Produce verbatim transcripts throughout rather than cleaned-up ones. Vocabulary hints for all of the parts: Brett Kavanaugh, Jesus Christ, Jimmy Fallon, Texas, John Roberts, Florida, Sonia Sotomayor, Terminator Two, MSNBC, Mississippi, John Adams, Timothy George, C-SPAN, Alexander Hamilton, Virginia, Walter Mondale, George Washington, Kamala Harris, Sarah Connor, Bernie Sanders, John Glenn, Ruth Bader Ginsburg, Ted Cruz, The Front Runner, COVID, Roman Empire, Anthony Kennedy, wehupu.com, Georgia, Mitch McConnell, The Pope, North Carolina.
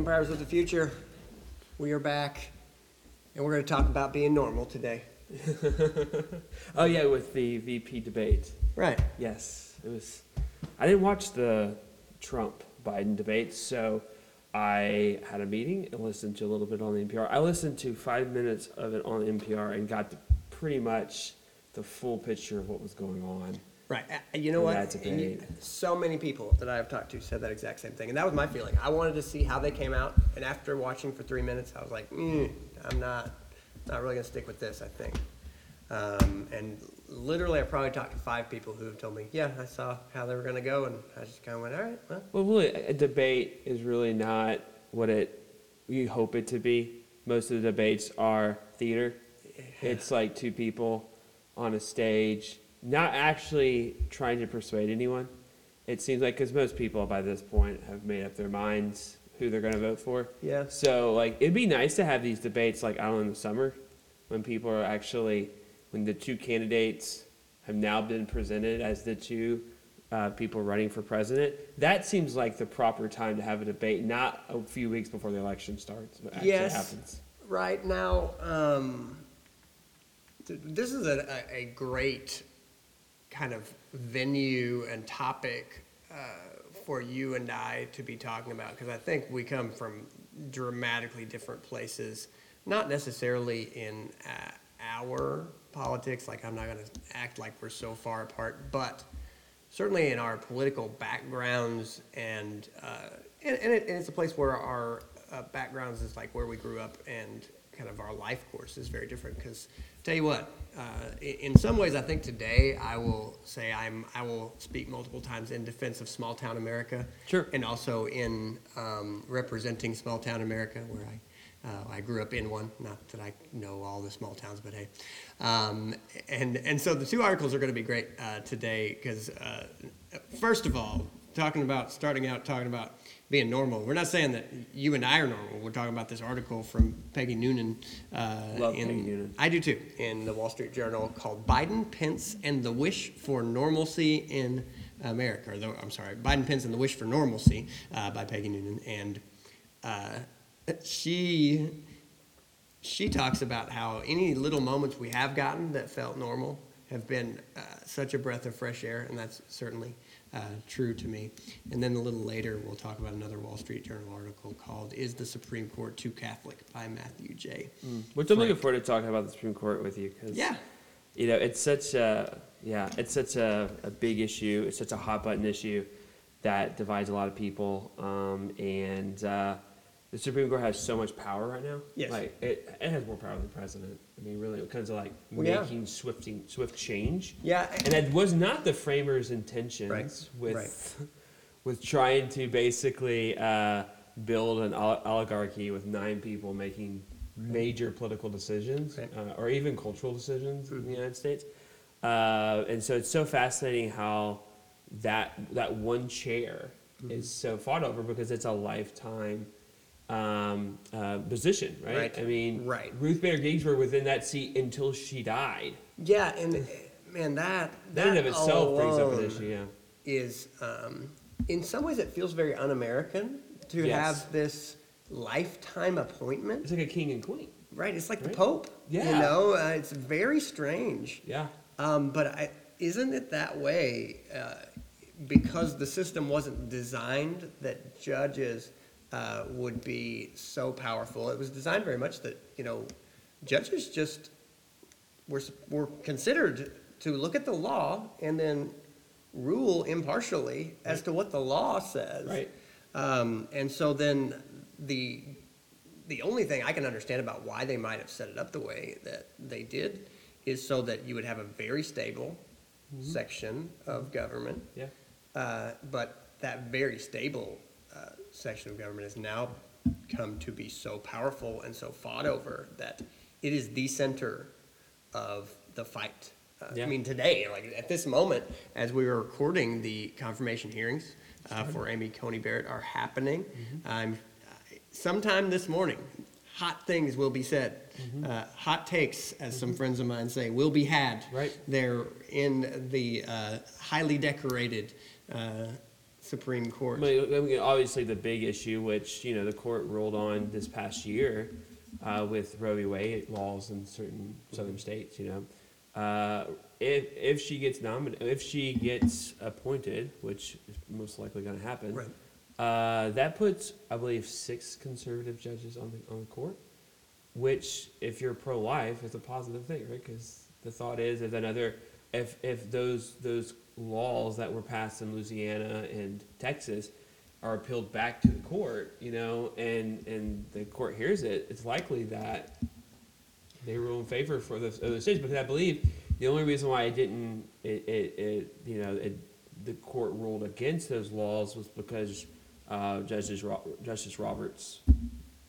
Empires of the Future, we are back, and we're going to talk about being normal today. Oh yeah, with the V P debate. Right. Yes, it was. I didn't watch the Trump-Biden debate, so I had a meeting and listened to a little bit on the N P R. I listened to five minutes of it on N P R and got the, pretty much the full picture of what was going on. Right. You know what? And you, so many people that I have talked to said that exact same thing. And that was my feeling. I wanted to see how they came out. And after watching for three minutes, I was like, mm, I'm not not really going to stick with this, I think. Um, and literally, I probably talked to five people who have told me, yeah, I saw how they were going to go. And I just kind of went, all right, well. Well, really, a debate is really not what it you hope it to be. Most of the debates are theater. Yeah. It's like two people on a stage, not actually trying to persuade anyone, it seems like, because most people by this point have made up their minds who they're going to vote for. Yeah. So, like, it'd be nice to have these debates, like, I don't know, in the summer, when people are actually, when the two candidates have now been presented as the two uh, people running for president. That seems like the proper time to have a debate, not a few weeks before the election starts, but actually yes, happens. Right now, um, th- this is a, a great kind of venue and topic uh, for you and I to be talking about, because I think we come from dramatically different places, not necessarily in uh, our politics, like I'm not going to act like we're so far apart, but certainly in our political backgrounds, and uh, and, and, it, and it's a place where our uh, backgrounds is like where we grew up, and kind of our life course is very different, because tell you what, uh, in some ways, I think today I will say I'm I will speak multiple times in defense of small town America, sure, and also in um, representing small town America, where I uh, I grew up in one. Not that I know all the small towns, but hey, um, and and so the two articles are going to be great uh, today, because uh, first of all, talking about starting out talking about being normal. We're not saying that you and I are normal. We're talking about this article from Peggy Noonan. Uh, Love in, Peggy Noonan. I do too. In the Wall Street Journal, called "Biden, Pence, and the Wish for Normalcy in America." Or the, I'm sorry, Biden, Pence, and the Wish for Normalcy uh, by Peggy Noonan. And uh, she she talks about how any little moments we have gotten that felt normal have been uh, such a breath of fresh air, and that's certainly Uh, true to me. And then a little later, we'll talk about another Wall Street Journal article called "Is the Supreme Court Too Catholic?" by Matthew J. Mm. Which I'm looking forward to talking about the Supreme Court with you, because yeah, you know, it's such a yeah, it's such a, a big issue. It's such a hot button issue that divides a lot of people. Um, and uh, the Supreme Court has so much power right now. Yes, like it, it has more power than the president. I mean, really, it comes to like well, making yeah. swift, swift change. Yeah, and that was not the framers' intentions right. with right. with trying to basically uh, build an ol- oligarchy with nine people making right. major political decisions right. uh, or even cultural decisions mm-hmm. in the United States. Uh, and so it's so fascinating how that that one chair mm-hmm. is so fought over, because it's a lifetime Um, uh, position, right? right? I mean, right. Ruth Bader Ginsburg was in that seat until she died. Yeah, and man, that that, that in of itself brings up an issue. Yeah, is um, in some ways it feels very un-American to yes. have this lifetime appointment. It's like a king and queen, right? It's like right? the Pope. Yeah, you know, uh, it's very strange. Yeah, um, but I, isn't it that way? Uh, because the system wasn't designed that judges Uh, would be so powerful. It was designed very much that, you know, judges just were were considered to look at the law and then rule impartially as right. to what the law says. Right. Um, and so then the the only thing I can understand about why they might have set it up the way that they did is so that you would have a very stable mm-hmm. section of government. Yeah. Uh, but that very stable Uh, section of government has now come to be so powerful and so fought over that it is the center of the fight. Uh, yeah. I mean, today, like at this moment, as we were recording, the confirmation hearings uh, for Amy Coney Barrett are happening. Mm-hmm. Um, sometime this morning, hot things will be said. Mm-hmm. Uh, hot takes, as mm-hmm. some friends of mine say, will be had. Right. They're in the uh, highly decorated Uh, Supreme Court. But obviously, the big issue, which you know the court ruled on this past year uh, with Roe v. Wade laws in certain southern states, you know, uh, if if she gets nominated, if she gets appointed, which is most likely going to happen, right. uh, that puts, I believe, six conservative judges on the on the court. Which, if you're pro-life, is a positive thing, right? Because the thought is, if another, if if those those laws that were passed in Louisiana and Texas are appealed back to the court, you know, and and the court hears it, it's likely that they rule in favor for those other states. Because I believe the only reason why it didn't, it, it, it you know, it, the court ruled against those laws was because uh, Justice Justice Roberts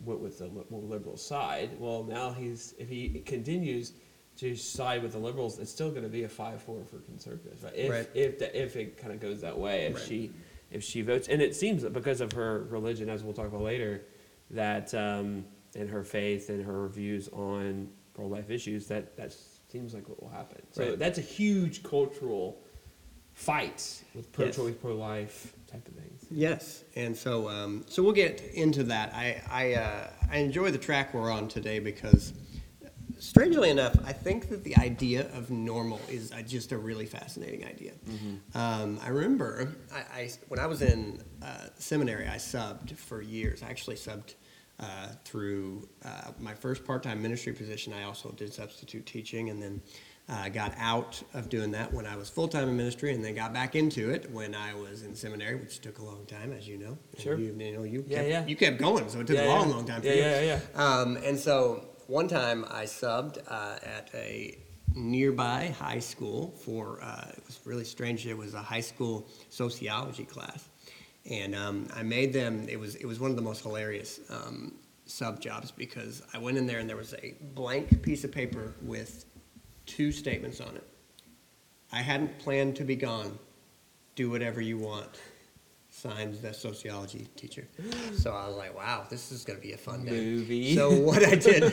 went with the more liberal side. Well, now he's, if he continues to side with the liberals, it's still going to be a five four for conservatives. Right? If right. if the, if it kind of goes that way, if right. she if she votes, and it seems that because of her religion, as we'll talk about later, that um, and her faith and her views on pro-life issues, that that seems like what will happen. So right. that's a huge cultural fight with pro-choice, yes. pro-life type of things. Yes, and so um, so we'll get into that. I I, uh, I enjoy the track we're on today because, strangely enough, I think that the idea of normal is just a really fascinating idea. Mm-hmm. Um, I remember I, I when I was in uh, seminary, I subbed for years. I actually subbed uh, through uh, my first part-time ministry position. I also did substitute teaching, and then I uh, got out of doing that when I was full-time in ministry, and then got back into it when I was in seminary, which took a long time, as you know. Sure. You, you know, you, yeah, kept, yeah. you kept going, so it took yeah, a long, yeah. long time for yeah, you. Yeah, yeah, yeah. Um, and so one time I subbed uh, at a nearby high school for, uh, it was really strange, it was a high school sociology class. And um, I made them, it was, it was one of the most hilarious um, sub jobs, because I went in there and there was a blank piece of paper with two statements on it. I hadn't planned to be gone. Do whatever you want. Signed the sociology teacher. So I was like, wow, this is going to be a fun day. Movie. So what I did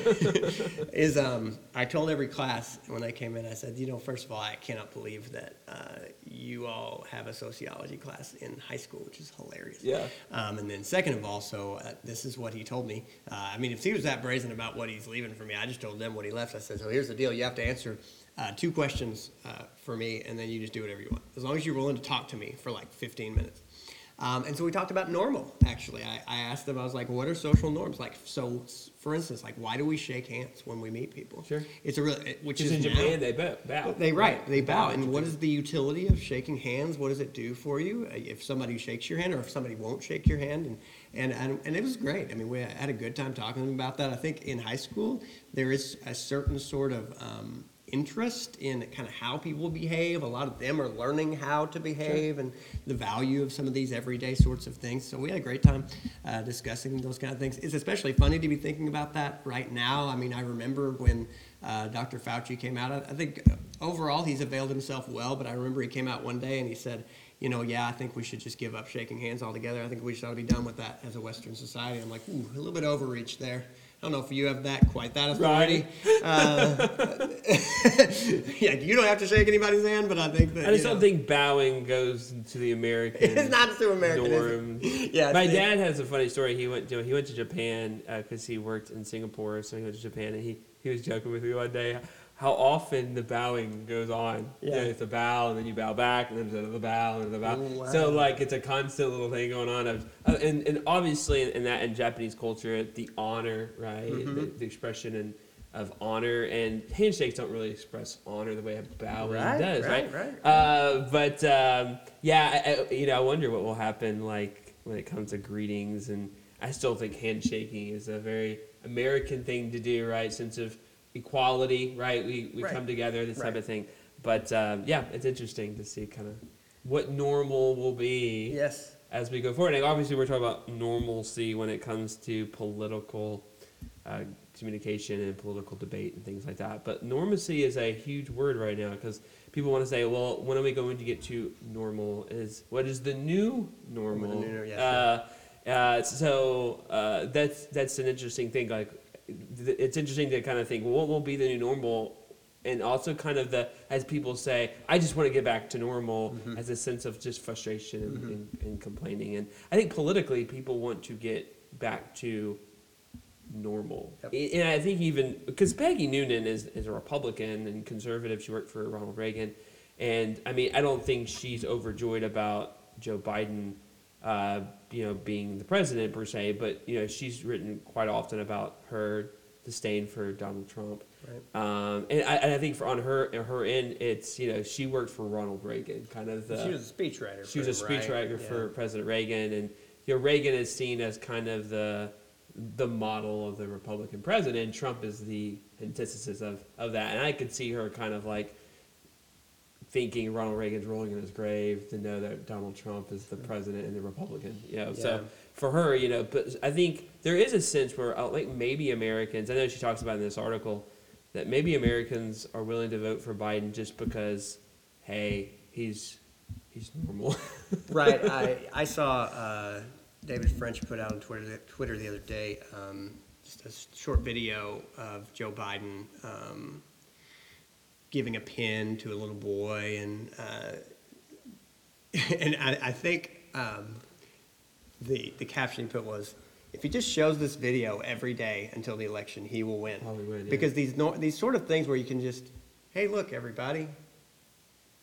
is um, I told every class when I came in, I said, you know, first of all, I cannot believe that uh, you all have a sociology class in high school, which is hilarious. Yeah. Um, and then second of all, so uh, this is what he told me. Uh, I mean, if he was that brazen about what he's leaving for me, I just told them what he left. I said, so here's the deal. You have to answer Uh, two questions uh, for me, and then you just do whatever you want, as long as you're willing to talk to me for like fifteen minutes. Um, and so we talked about normal, actually. I, I asked them, I was like, what are social norms? Like, so, for instance, like, why do we shake hands when we meet people? Sure. It's a real, it, which is in Japan, they bow. bow. They, right, they bow. And what is the utility of shaking hands? What does it do for you if somebody shakes your hand or if somebody won't shake your hand? And And, and and it was great. I mean, we had a good time talking about that. I think in high school, there is a certain sort of um, interest in kind of how people behave. A lot of them are learning how to behave, sure. and the value of some of these everyday sorts of things. So we had a great time uh, discussing those kind of things. It's especially funny to be thinking about that right now. I mean, I remember when uh, Doctor Fauci came out. I, I think overall he's availed himself well, but I remember he came out one day and he said, you know, yeah, I think we should just give up shaking hands altogether. I think we should ought to be done with that as a Western society. I'm like, ooh, a little bit overreach there. I don't know if you have that quite that authority. Right. Uh, yeah, you don't have to shake anybody's hand, but I think that, I just you know, don't think bowing goes to the American. It's not to American norm. It? Yeah. My dad has a funny story. He went to, he went to Japan because uh, he worked in Singapore, so he went to Japan, and he, he was joking with me one day how often the bowing goes on. Yeah. You know, it's a bow, and then you bow back, and then there's another bow, and another bow. Oh, wow. So, like, it's a constant little thing going on. Of, uh, and, and obviously, in that, in Japanese culture, the honor, right? Mm-hmm. The, the expression and, of honor. And handshakes don't really express honor the way a bowing right, does, right? Right, right. Uh, but, um, yeah, I, I, you know, I wonder what will happen, like, when it comes to greetings. And I still think handshaking is a very American thing to do, right? Sense of equality, right? We we right. come together, this right. type of thing. But um, yeah, it's interesting to see kind of what normal will be yes. as we go forward. And obviously, we're talking about normalcy when it comes to political uh, communication and political debate and things like that. But normacy is a huge word right now, because people want to say, well, when are we going to get to normal? Is what is the new normal? The new, yes, uh, right. uh, so uh, that's that's an interesting thing. Like, it's interesting to kind of think, well, what will be the new normal and also kind of the, as people say, I just want to get back to normal, mm-hmm. as a sense of just frustration and, mm-hmm. and, and complaining. And I think politically people want to get back to normal. Yep. And I think even, because Peggy Noonan is, is a Republican and conservative, she worked for Ronald Reagan. And I mean, I don't think she's overjoyed about Joe Biden, uh, you know, being the president per se, but you know, she's written quite often about her disdain for Donald Trump. Right. Um, and I, and I think for on her her end, it's, you know, she worked for Ronald Reagan, kind of the, she was a speechwriter. She was a speechwriter yeah. for President Reagan, and you know, Reagan is seen as kind of the the model of the Republican president. Trump is the antithesis of of that, and I could see her kind of like thinking Ronald Reagan's rolling in his grave to know that Donald Trump is the president and the Republican, you know, yeah. so for her, you know, but I think there is a sense where I think maybe Americans, I know she talks about in this article, that maybe Americans are willing to vote for Biden just because, hey, he's he's normal. Right, I, I saw uh, David French put out on Twitter, Twitter the other day, um, just a short video of Joe Biden, um, giving a pen to a little boy, and uh, and I, I think um, the the caption he put was, "If he just shows this video every day until the election, he will win." Probably win, yeah. Because these no, these sort of things where you can just, hey, look, everybody,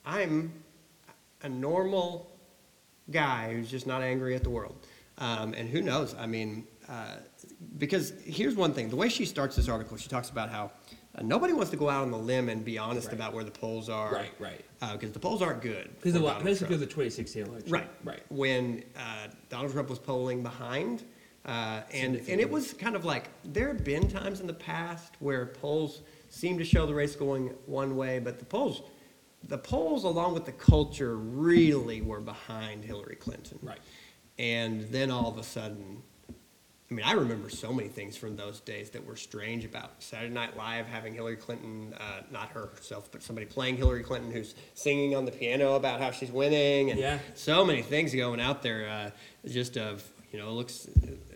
I'm a normal guy who's just not angry at the world, um, and who knows? I mean, uh, because here's one thing: the way she starts this article, she talks about how. Uh, nobody wants to go out on the limb and be honest right. about where the polls are. Right, right. Because uh, the polls aren't good. Because of the twenty sixteen election. Right, right. When uh, Donald Trump was polling behind, uh, and and it was kind of like, there have been times in the past where polls seemed to show the race going one way, but the polls, the polls along with the culture really were behind Hillary Clinton. Right. And then all of a sudden... I mean, I remember so many things from those days that were strange about Saturday Night Live having Hillary Clinton, uh, not her herself, but somebody playing Hillary Clinton who's singing on the piano about how she's winning, and yeah. so many things going out there, uh, just of, you know, looks,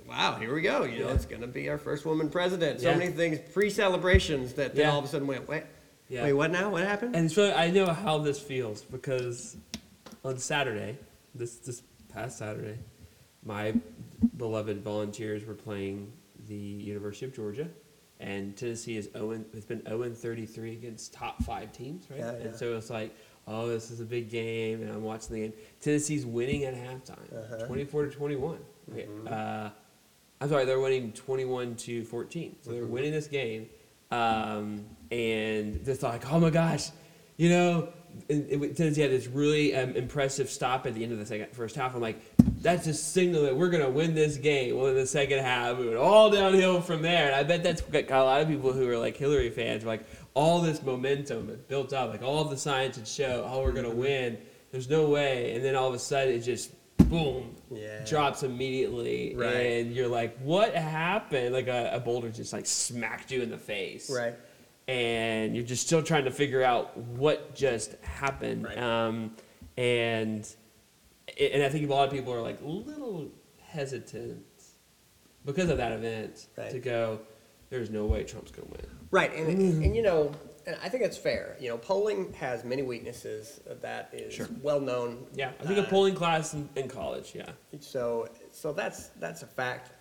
wow, here we go, you know, yeah. it's going to be our first woman president. So yeah. many things, pre-celebrations that then yeah. all of a sudden went, wait, yeah. wait, what now? What happened? And so I know how this feels because on Saturday, this this past Saturday, my beloved Volunteers were playing the University of Georgia, and Tennessee is zero. It's been zero and thirty-three against top five teams, right? Yeah, yeah. And so it's like, oh, this is a big game, and I'm watching the game. Tennessee's winning at halftime, uh-huh. twenty-four to twenty-one. Okay. Mm-hmm. Uh, I'm sorry, they're winning twenty-one to fourteen. So they're mm-hmm. winning this game, um, and just like, oh my gosh, you know. It, it, Tennessee had this really um, impressive stop at the end of the second, first half. I'm like, that's a signal that we're going to win this game. Well, in the second half, we went all downhill from there. And I bet that's got a lot of people who are like Hillary fans. Like, all this momentum built up. Like, all the signs that show, oh, we're going to win. There's no way. And then all of a sudden, it just, boom, yeah. drops immediately. Right. And you're like, what happened? Like, a, a boulder just, like, smacked you in the face. Right. And you're just still trying to figure out what just happened. Right. Um, and and I think a lot of people are like a little hesitant because of that event right. to go, there's no way Trump's going to win. Right, and, and, and you know, and I think it's fair. You know, polling has many weaknesses. That is sure. well known. Yeah, I think uh, a polling class in, in college, yeah. So so that's, that's a fact.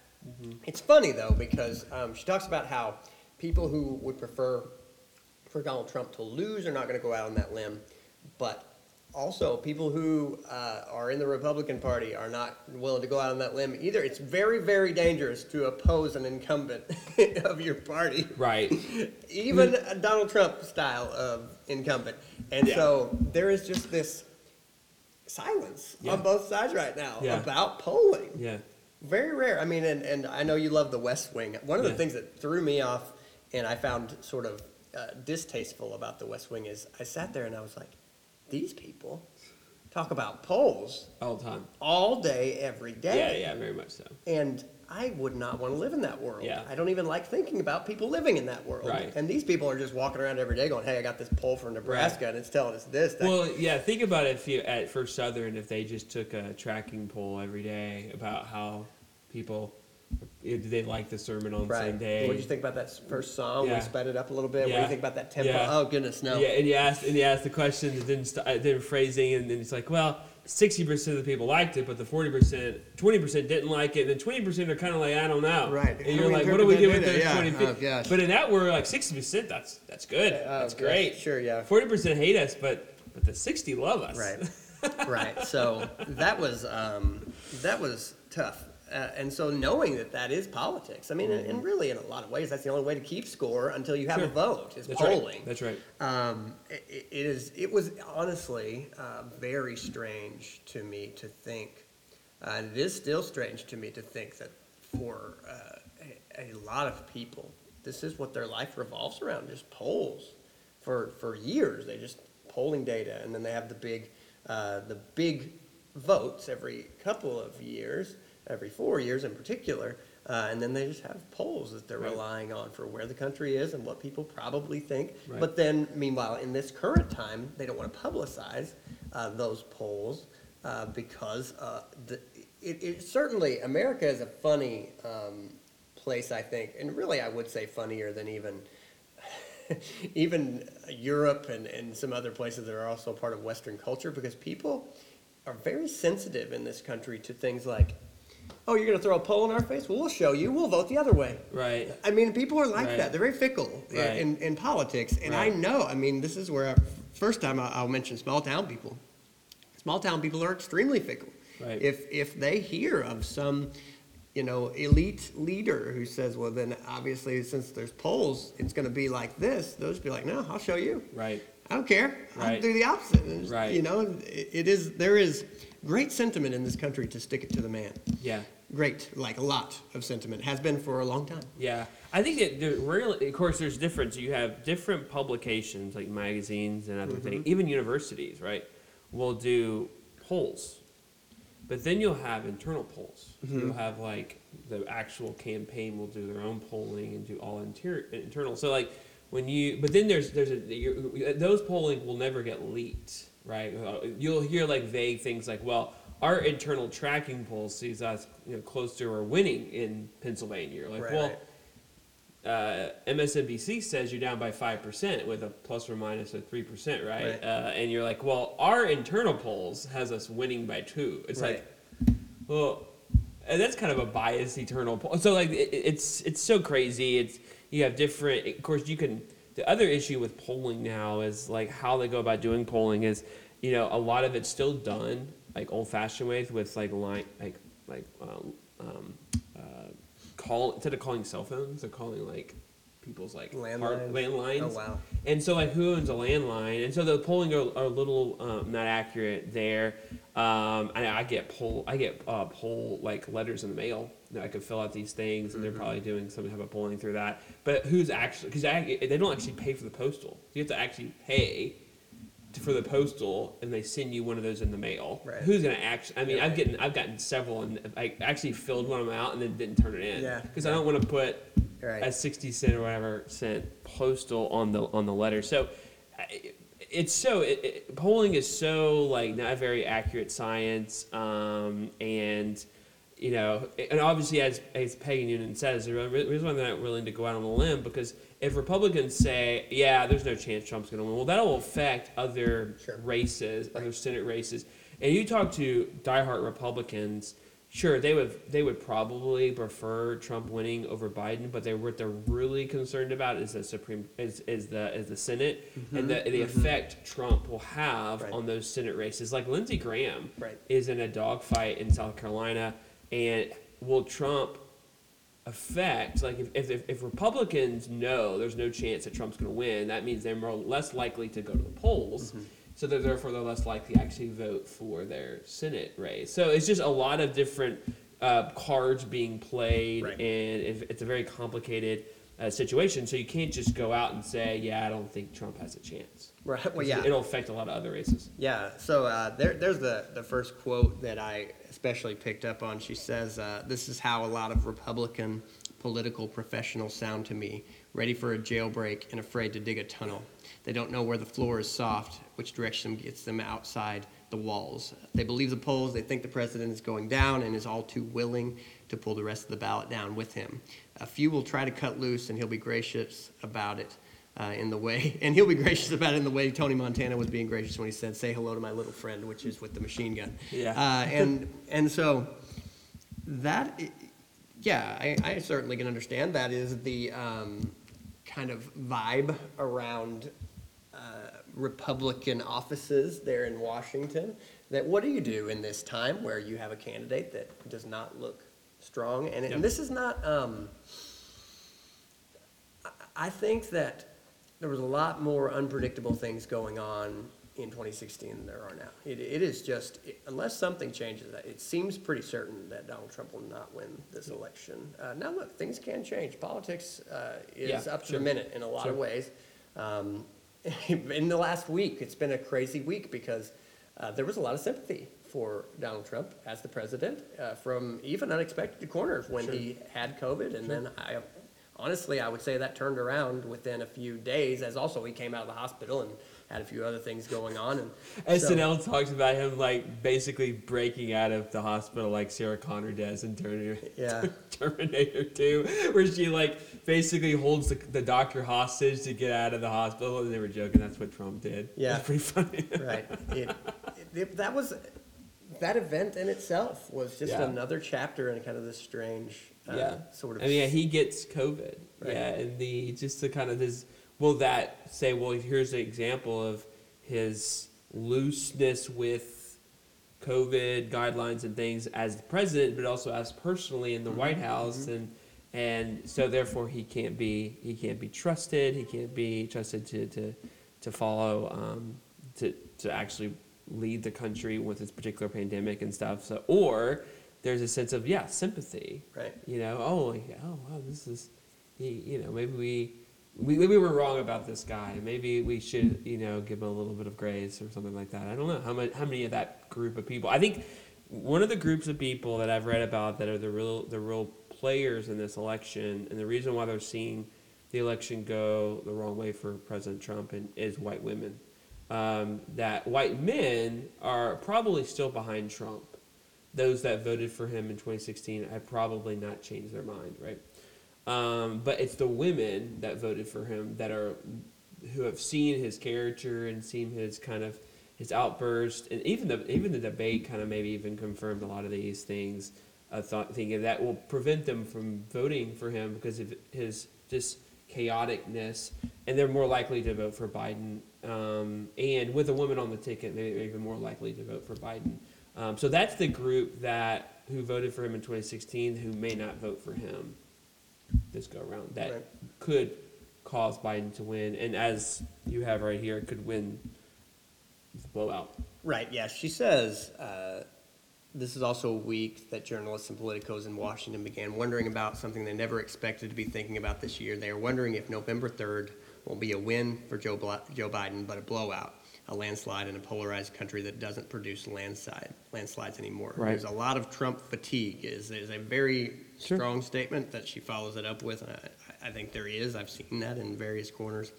Mm-hmm. It's funny, though, because um, she talks about how people who would prefer for Donald Trump to lose are not going to go out on that limb, but also people who uh, are in the Republican Party are not willing to go out on that limb either. It's very, very dangerous to oppose an incumbent of your party. Right. Even a Donald Trump style of incumbent. And yeah. so there is just this silence yeah. on both sides right now yeah. about polling. Yeah. Very rare. I mean, and, and I know you love The West Wing. One of the yeah. things that threw me off and I found sort of uh, distasteful about The West Wing is I sat there and I was like, these people talk about polls all the time, all day, every day. Yeah, yeah, very much so. And I would not want to live in that world. Yeah. I don't even like thinking about people living in that world. Right. And these people are just walking around every day going, hey, I got this poll from Nebraska, right. and it's telling us this. That. Well, yeah, think about it if you, at First Southern, if they just took a tracking poll every day about how people Did they like the sermon on right. Sunday? What did you think about that first song? Yeah. We sped it up a little bit. Yeah. What do you think about that tempo? Yeah. Oh, goodness, no. Yeah, and you asked, and you asked the question, it didn't, st- it didn't phrasing, and then it's like, well, sixty percent of the people liked it, but the forty percent, twenty percent didn't like it, and the twenty percent are kind of like, I don't know. Right. And you're like, what do we do with those yeah. twenty? Oh, gosh. But in that, we're like, sixty percent, that's that's good. Oh, that's great. Gosh. Sure, yeah. forty percent hate us, but but the sixty love us. Right. Right. So that was um, that was tough. Uh, and so knowing that that is politics, I mean, mm-hmm. and really in a lot of ways, that's the only way to keep score until you have sure. a vote is that's polling. Right. That's right. Um, it, it is. It was honestly uh, very strange to me to think, uh, and it is still strange to me to think that for uh, a, a lot of people, this is what their life revolves around, just polls. For for years, they just polling data, and then they have the big, uh, the big votes every couple of years. Every four years in particular, uh, and then they just have polls that they're right. relying on for where the country is and what people probably think. Right. But then, meanwhile, in this current time, they don't want to publicize uh, those polls uh, because uh, the, it, it certainly, America is a funny um, place, I think, and really I would say funnier than even even Europe and, and some other places that are also part of Western culture, because people are very sensitive in this country to things like, oh, you're going to throw a poll in our face? Well, we'll show you. We'll vote the other way. Right. I mean, people are like right. that. They're very fickle right. in, in, in politics. And right. I know, I mean, this is where, I, first time I, I'll mention small town people. Small town people are extremely fickle. Right. If if they hear of some, you know, elite leader who says, well, then obviously since there's polls, it's going to be like this, they'll just be like, no, I'll show you. Right. I don't care. Right. I'll do the opposite. It's, right. You know, it, it is, there is great sentiment in this country to stick it to the man. Yeah. Great, like a lot of sentiment. Has been for a long time. Yeah. I think that, there really, of course, there's difference. You have different publications, like magazines and other mm-hmm. things. Even universities, right, will do polls. But then you'll have internal polls. Mm-hmm. You'll have, like, the actual campaign will do their own polling and do all inter- internal. So, like, when you... But then there's... there's a those polling will never get leaked. Right, you'll hear like vague things like, "Well, our internal tracking poll sees us, you know, close to or winning in Pennsylvania." You're like, right, "Well, right. Uh, M S N B C says you're down by five percent with a plus or minus of three percent, right?" right. Uh, and you're like, "Well, our internal polls has us winning by two." It's right. like, well, and that's kind of a biased internal poll. So like, it, it's it's so crazy. It's you have different. Of course, you can. The other issue with polling now is like how they go about doing polling is, you know, a lot of it's still done like old-fashioned ways with like line like like um, um, uh, call instead of calling cell phones they're calling like people's like landlines. Hard, landlines. Oh wow! And so like who owns a landline? And so the polling are, are a little um, not accurate there. Um, I, I get poll I get uh, poll like letters in the mail. That I could fill out these things, and they're mm-hmm. probably doing some type of polling through that. But who's actually, because they don't actually pay for the postal. You have to actually pay to, for the postal, and they send you one of those in the mail. Right. Who's going to actually, I mean, yeah, I've, right. getting, I've gotten several, and I actually filled one of them out and then didn't turn it in. Yeah. Because yeah. I don't want to put right. a sixty cent or whatever cent postal on the on the letter. So it, it's so, it, it, polling is so, like, not very accurate science, um, and... You know, and obviously, as as Peggy Noonan says, the reason why they're not willing to go out on a limb because if Republicans say, "Yeah, there's no chance Trump's going to win," well, that'll affect other sure. races, right. other Senate races. And you talk to diehard Republicans, sure, they would they would probably prefer Trump winning over Biden, but they what they're really concerned about is the Supreme is is the is the Senate mm-hmm. and the, the mm-hmm. effect Trump will have right. on those Senate races. Like Lindsey Graham right. is in a dogfight in South Carolina. And will Trump affect, like, if, if if Republicans know there's no chance that Trump's going to win, that means they're more less likely to go to the polls. Mm-hmm. So they're, therefore, they're less likely to actually vote for their Senate race. So it's just a lot of different uh, cards being played, right. and it's a very complicated uh, situation. So you can't just go out and say, yeah, I don't think Trump has a chance. Right. Well, yeah. It'll affect a lot of other races. Yeah. So uh, there, there's the, the first quote that I especially picked up on. She says, uh, this is how a lot of Republican political professionals sound to me, ready for a jailbreak and afraid to dig a tunnel. They don't know where the floor is soft, which direction gets them outside the walls. They believe the polls, they think the president is going down and is all too willing to pull the rest of the ballot down with him. A few will try to cut loose, and he'll be gracious about it uh, in the way, and he'll be gracious about it in the way Tony Montana was being gracious when he said, "Say hello to my little friend," which is with the machine gun. Yeah. Uh, and and so that, yeah, I, I certainly can understand that is the um, kind of vibe around uh, Republican offices there in Washington, that what do you do in this time where you have a candidate that does not look strong? And, it, yep. and this is not, um, I think that there was a lot more unpredictable things going on in twenty sixteen than there are now. It, it is just, it, unless something changes, it seems pretty certain that Donald Trump will not win this election. Uh, now look, things can change. Politics uh, is yeah, up to sure. the minute in a lot sure. of ways. Um, in the last week, it's been a crazy week because uh, there was a lot of sympathy for Donald Trump as the president uh, from even unexpected corners when sure. he had COVID. And sure. then I, honestly, I would say that turned around within a few days, as also he came out of the hospital and had a few other things going on. And S N L so, talks about him like basically breaking out of the hospital like Sarah Connor does in Terminator, yeah. Terminator two, where she like basically holds the, the doctor hostage to get out of the hospital. And they were joking, that's what Trump did. Yeah. It's pretty funny. Right. It, it, that was, that event in itself was just yeah. another chapter in kind of this strange uh, yeah. sort of... I mean, yeah, he gets COVID. Right? Yeah, and the just the kind of this... Will that say, well, here's an example of his looseness with COVID guidelines and things as the president, but also as personally in the mm-hmm. White House, mm-hmm. and and so therefore he can't be he can't be trusted. He can't be trusted to to to follow um, to to actually lead the country with this particular pandemic and stuff. So or there's a sense of yeah sympathy, right? You know, oh oh wow, this is he, you know maybe we. We we were wrong about this guy. Maybe we should, you know, give him a little bit of grace or something like that. I don't know how much, how many of that group of people. I think one of the groups of people that I've read about that are the real the real players in this election, and the reason why they're seeing the election go the wrong way for President Trump and is white women. Um, that white men are probably still behind Trump. Those that voted for him in twenty sixteen have probably not changed their mind, right? Um, but it's the women that voted for him that are, who have seen his character and seen his kind of, his outburst. And even the even the debate kind of maybe even confirmed a lot of these things, uh, thought, thinking that will prevent them from voting for him because of his just chaoticness. And they're more likely to vote for Biden. Um, and with a woman on the ticket, they're even more likely to vote for Biden. Um, so that's the group that, who voted for him in twenty sixteen, who may not vote for him this go around, that right. could cause Biden to win, and as you have right here, could win the blowout. Right, yeah. She says, uh, this is also a week that journalists and politicos in Washington began wondering about something they never expected to be thinking about this year. They are wondering if November third will be a win for Joe, Bla- Joe Biden, but a blowout, a landslide in a polarized country that doesn't produce landslide, landslides anymore. Right. There's a lot of Trump fatigue. Is There's a very sure. strong statement that she follows it up with. I, I think there is. I've seen that in various corners.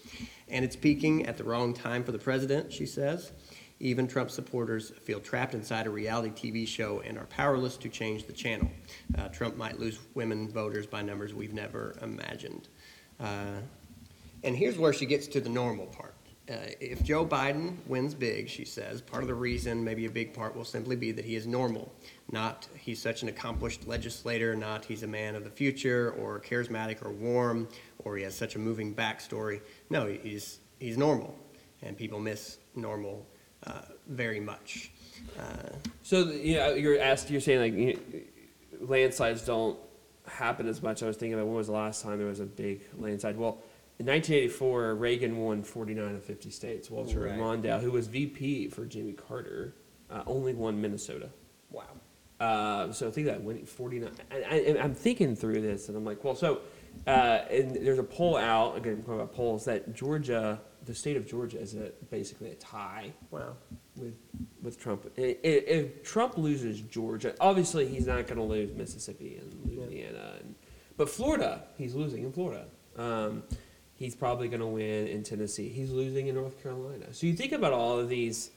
And it's peaking at the wrong time for the president, she says. Even Trump supporters feel trapped inside a reality T V show and are powerless to change the channel. Uh, Trump might lose women voters by numbers we've never imagined. Uh, and here's where she gets to the normal part. Uh, if Joe Biden wins big, she says, part of the reason, maybe a big part, will simply be that he is normal. Not he's such an accomplished legislator, not he's a man of the future or charismatic or warm or he has such a moving backstory. No, he's he's normal, and people miss normal uh, very much. Uh, so you know, you're asked, you're saying like you know, landslides don't happen as much. I was thinking about when was the last time there was a big landslide? Well. In nineteen eighty-four, Reagan won forty-nine of fifty states. Walter right. Mondale, who was V P for Jimmy Carter, uh, only won Minnesota. Wow. Uh, so think that winning forty-nine. And, I, and I'm thinking through this, and I'm like, well, so uh, and there's a poll out, again, we're talking about polls, that Georgia, the state of Georgia is a, basically a tie wow. with with Trump. It, it, if Trump loses Georgia, obviously he's not going to lose Mississippi and Louisiana. Yeah. And, but Florida, he's losing in Florida. Um He's probably going to win in Tennessee. He's losing in North Carolina. So you think about all of these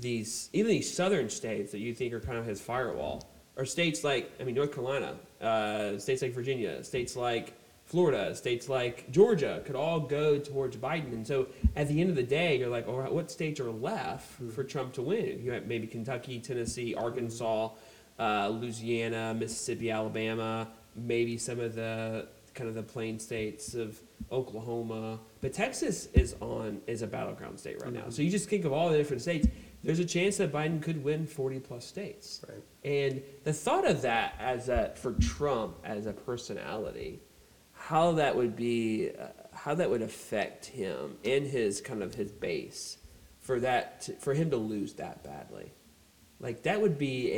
these, even these southern states that you think are kind of his firewall, are states like, I mean, North Carolina, uh, states like Virginia, states like Florida, states like Georgia could all go towards Biden. And so at the end of the day, you're like, all right, what states are left mm. for Trump to win? You have maybe Kentucky, Tennessee, Arkansas, uh, Louisiana, Mississippi, Alabama, maybe some of the kind of the plain states of Oklahoma. But Texas is on is a battleground state right mm-hmm. now. So you just think of all the different states. There's a chance that Biden could win forty plus states. Right. And the thought of that as a, for Trump as a personality, how that would be, uh, how that would affect him and his kind of his base for that, to, for him to lose that badly. Like that would be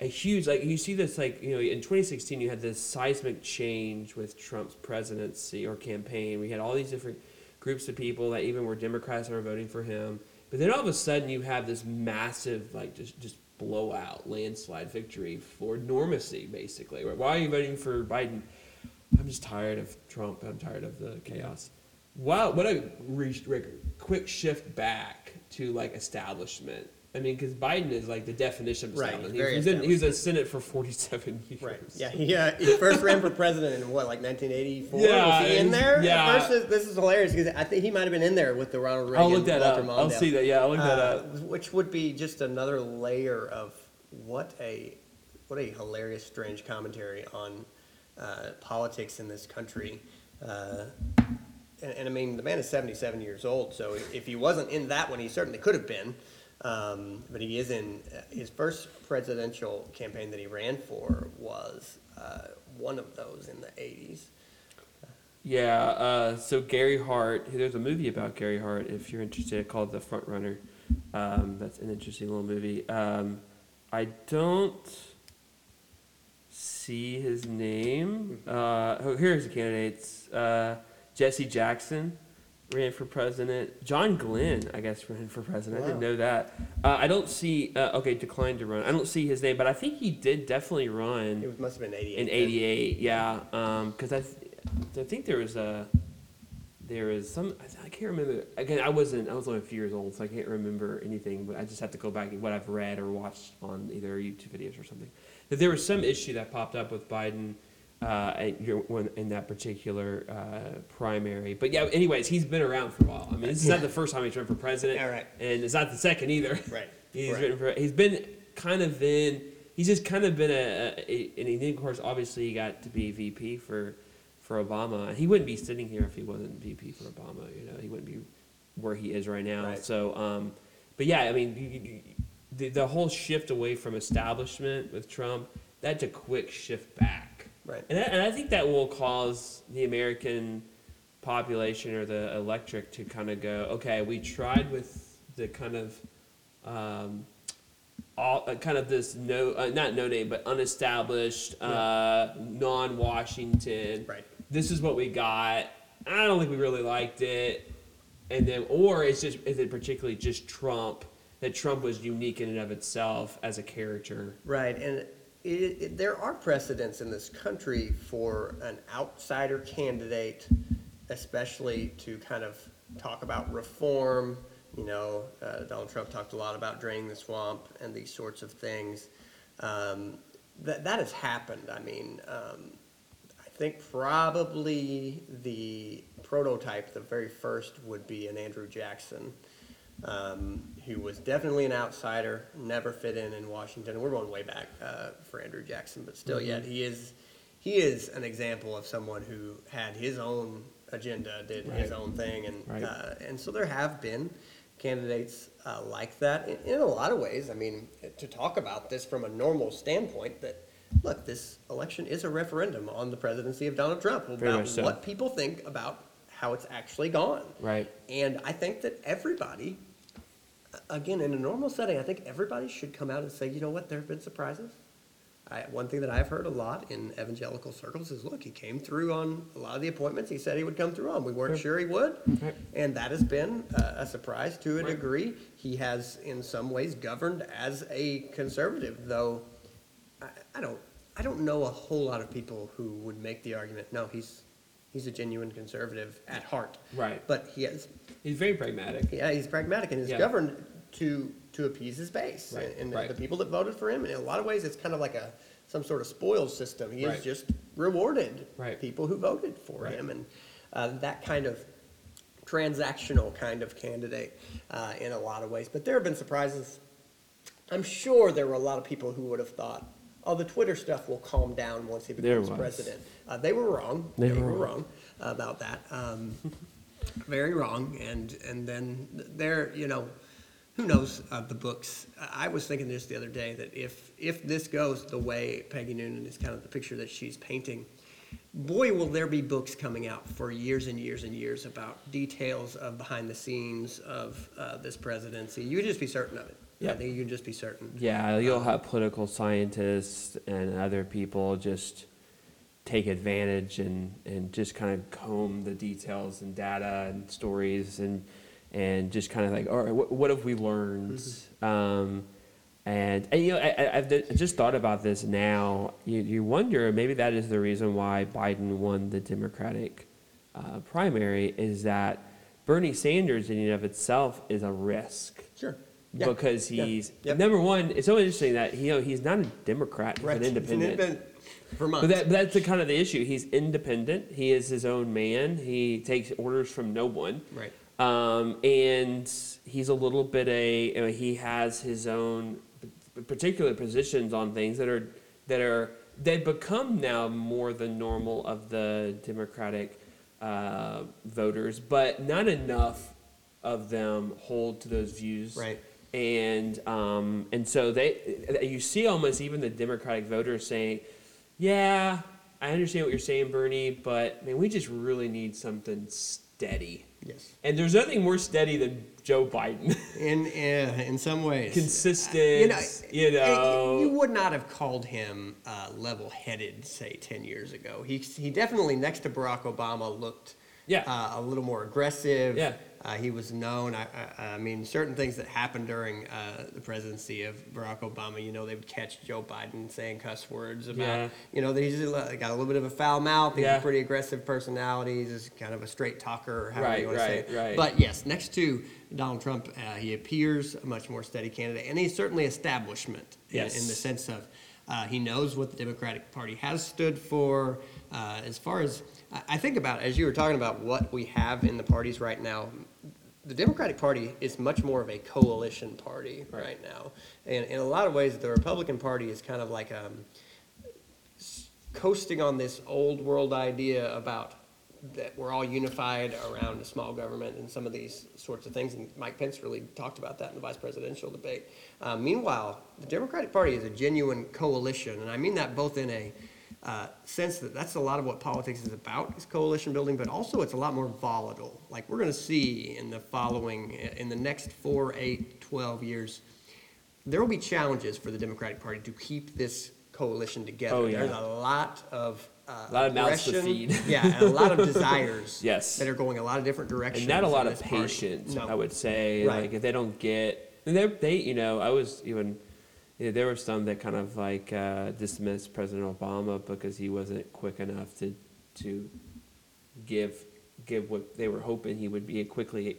a, a huge, like you see this, like, you know, in twenty sixteen, you had this seismic change with Trump's presidency or campaign. We had all these different groups of people that even were Democrats that were voting for him. But then all of a sudden you have this massive, like just, just blowout landslide victory for normacy, basically. Right? Why are you voting for Biden? I'm just tired of Trump. I'm tired of the chaos. Wow, what a re- re- quick shift back to like establishment. I mean, because Biden is like the definition of establishment. Right, he's, he's, in, he's in Senate for forty-seven years. Right. Yeah. He, uh, he first ran for president in what, like nineteen eighty-four? Yeah, was he in there? Yeah. First, this, this is hilarious because I think he might have been in there with the Ronald Reagan. I'll look that Walter up. Mondale, I'll see that. Yeah, I'll look uh, that up. Which would be just another layer of what a what a hilarious, strange commentary on uh, politics in this country. Uh, and, and I mean, the man is seventy-seven years old, so if he wasn't in that one, he certainly could have been. Um, but he is in his first presidential campaign that he ran for was uh, one of those in the eighties. Yeah. Uh, so Gary Hart, there's a movie about Gary Hart, if you're interested, called The Front Runner. Um, that's an interesting little movie. Um, I don't see his name. Uh, oh, here's the candidates. Uh, Jesse Jackson ran for president. John Glenn, I guess, ran for president. Wow. I didn't know that. Uh, I don't see, uh, okay, declined to run. I don't see his name, but I think he did definitely run. It must have been eighty-eight. In eighty-eight, then. Yeah. Because um, I th- I think there was a, there is some, I, th- I can't remember. Again, I wasn't, I was only a few years old, so I can't remember anything, but I just have to go back and what I've read or watched on either YouTube videos or something. That there was some issue that popped up with Biden Uh, in that particular uh, primary. But yeah, anyways, he's been around for a while. I mean, this is not the first time he's run for president. All right. And it's not the second either. Right. He's, right. For, he's been kind of in, he's just kind of been a, a, and he, of course, obviously he got to be V P for, for Obama. He wouldn't be sitting here if he wasn't V P for Obama, you know, he wouldn't be where he is right now. Right. So, um, but yeah, I mean, you, you, the, the whole shift away from establishment with Trump, that's a quick shift back. Right. And, that, and I think that will cause the American population or the electorate to kind of go, okay, we tried with the kind of, um, all, uh, kind of this no, uh, not no name, but unestablished, uh, yeah. non-Washington. Right. This is what we got. I don't think we really liked it. And then, or it's just, is it particularly just Trump, that Trump was unique in and of itself as a character. Right. And It, it, there are precedents in this country for an outsider candidate, especially to kind of talk about reform. You know, uh, Donald Trump talked a lot about draining the swamp and these sorts of things. Um, that that has happened. I mean, um, I think probably the prototype, the very first, would be an Andrew Jackson. Um, who was definitely an outsider, never fit in in Washington. We're going way back uh, for Andrew Jackson, but still, mm-hmm. yet he is he is an example of someone who had his own agenda, did right. his own thing, and right. uh, and so there have been candidates uh, like that in, in a lot of ways. I mean, to talk about this from a normal standpoint, that look, this election is a referendum on the presidency of Donald Trump about Very much so. What people think about how it's actually gone. Right. And I think that everybody, again, in a normal setting, I think everybody should come out and say, you know what, there have been surprises. I, one thing that I've heard a lot in evangelical circles is, look, he came through on a lot of the appointments he said he would come through on. We weren't sure, sure he would. Right. And that has been uh, a surprise to a right. degree. He has in some ways governed as a conservative, though I, I don't I don't know a whole lot of people who would make the argument, no, he's He's a genuine conservative at heart. Right. But he is. He's very pragmatic. Yeah, he's pragmatic and he's yeah. governed to to appease his base right. and, and right. the people that voted for him. And in a lot of ways, it's kind of like a some sort of spoils system. He right. has just rewarded right. people who voted for right. him, and uh, that kind of transactional kind of candidate uh, in a lot of ways. But there have been surprises. I'm sure there were a lot of people who would have thought, oh, the Twitter stuff will calm down once he becomes president. Uh, they were wrong. They, they were wrong, wrong about that. Um, very wrong. And and then there, you know, who knows uh, the books. I was thinking this the other day that if, if this goes the way Peggy Noonan is kind of the picture that she's painting, boy, will there be books coming out for years and years and years about details of behind the scenes of uh, this presidency. You'd just be certain of it. Yeah, I think you can just be certain. Yeah, you'll um, have political scientists and other people just take advantage and, and just kind of comb the details and data and stories and and just kind of like, all right, what, what have we learned? Mm-hmm. Um, and, and, you know, I, I've just thought about this now. You, you wonder, maybe that is the reason why Biden won the Democratic uh, primary, is that Bernie Sanders in and of itself is a risk. Sure. Yeah. Because he's yeah. Yeah. number one. It's so interesting that he, you know, he's not a Democrat. He's right. an independent. He's an independent. Vermont. But that, that's the kind of the issue. He's independent. He is his own man. He takes orders from no one. Right. Um, and he's a little bit a. You know, he has his own particular positions on things that are that are they become now more the normal of the Democratic uh, voters, but not enough of them hold to those views. Right. And um, and so they, you see almost even the Democratic voters saying, yeah, I understand what you're saying, Bernie, but man, we just really need something steady. Yes. And there's nothing more steady than Joe Biden. in uh, in some ways. Consistent, uh, you know. You, know. You, you would not have called him uh, level-headed, say, ten years ago. He, he definitely, next to Barack Obama, looked yeah. uh, a little more aggressive. Yeah. Uh, he was known. I, I, I mean, certain things that happened during uh, the presidency of Barack Obama, you know, they would catch Joe Biden saying cuss words about, yeah. you know, that he's got a little bit of a foul mouth. He's yeah. a pretty aggressive personality. He's just kind of a straight talker, or however right, you want right, to say it. Right. But yes, next to Donald Trump, uh, he appears a much more steady candidate. And he's certainly establishment yes. in, in the sense of uh, he knows what the Democratic Party has stood for. Uh, as far as I think about, as you were talking about what we have in the parties right now, the Democratic Party is much more of a coalition party right, right now. And in a lot of ways, the Republican Party is kind of like um, coasting on this old world idea about that we're all unified around a small government and some of these sorts of things. And Mike Pence really talked about that in the vice presidential debate. Uh, meanwhile, the Democratic Party is a genuine coalition. And I mean that both in a Uh, sense that that's a lot of what politics is about, is coalition building, but also it's a lot more volatile. Like we're going to see in the following, in the next four, eight, twelve years, there will be challenges for the Democratic Party to keep this coalition together. Oh, yeah. There's a lot of uh, a lot of mouths to feed. yeah, and a lot of desires yes. that are going a lot of different directions. And not a lot of patience, no. I would say. Right. Like if they don't get, they, you know, I was even... Yeah, there were some that kind of like uh, dismissed President Obama because he wasn't quick enough to to give give what they were hoping he would be quickly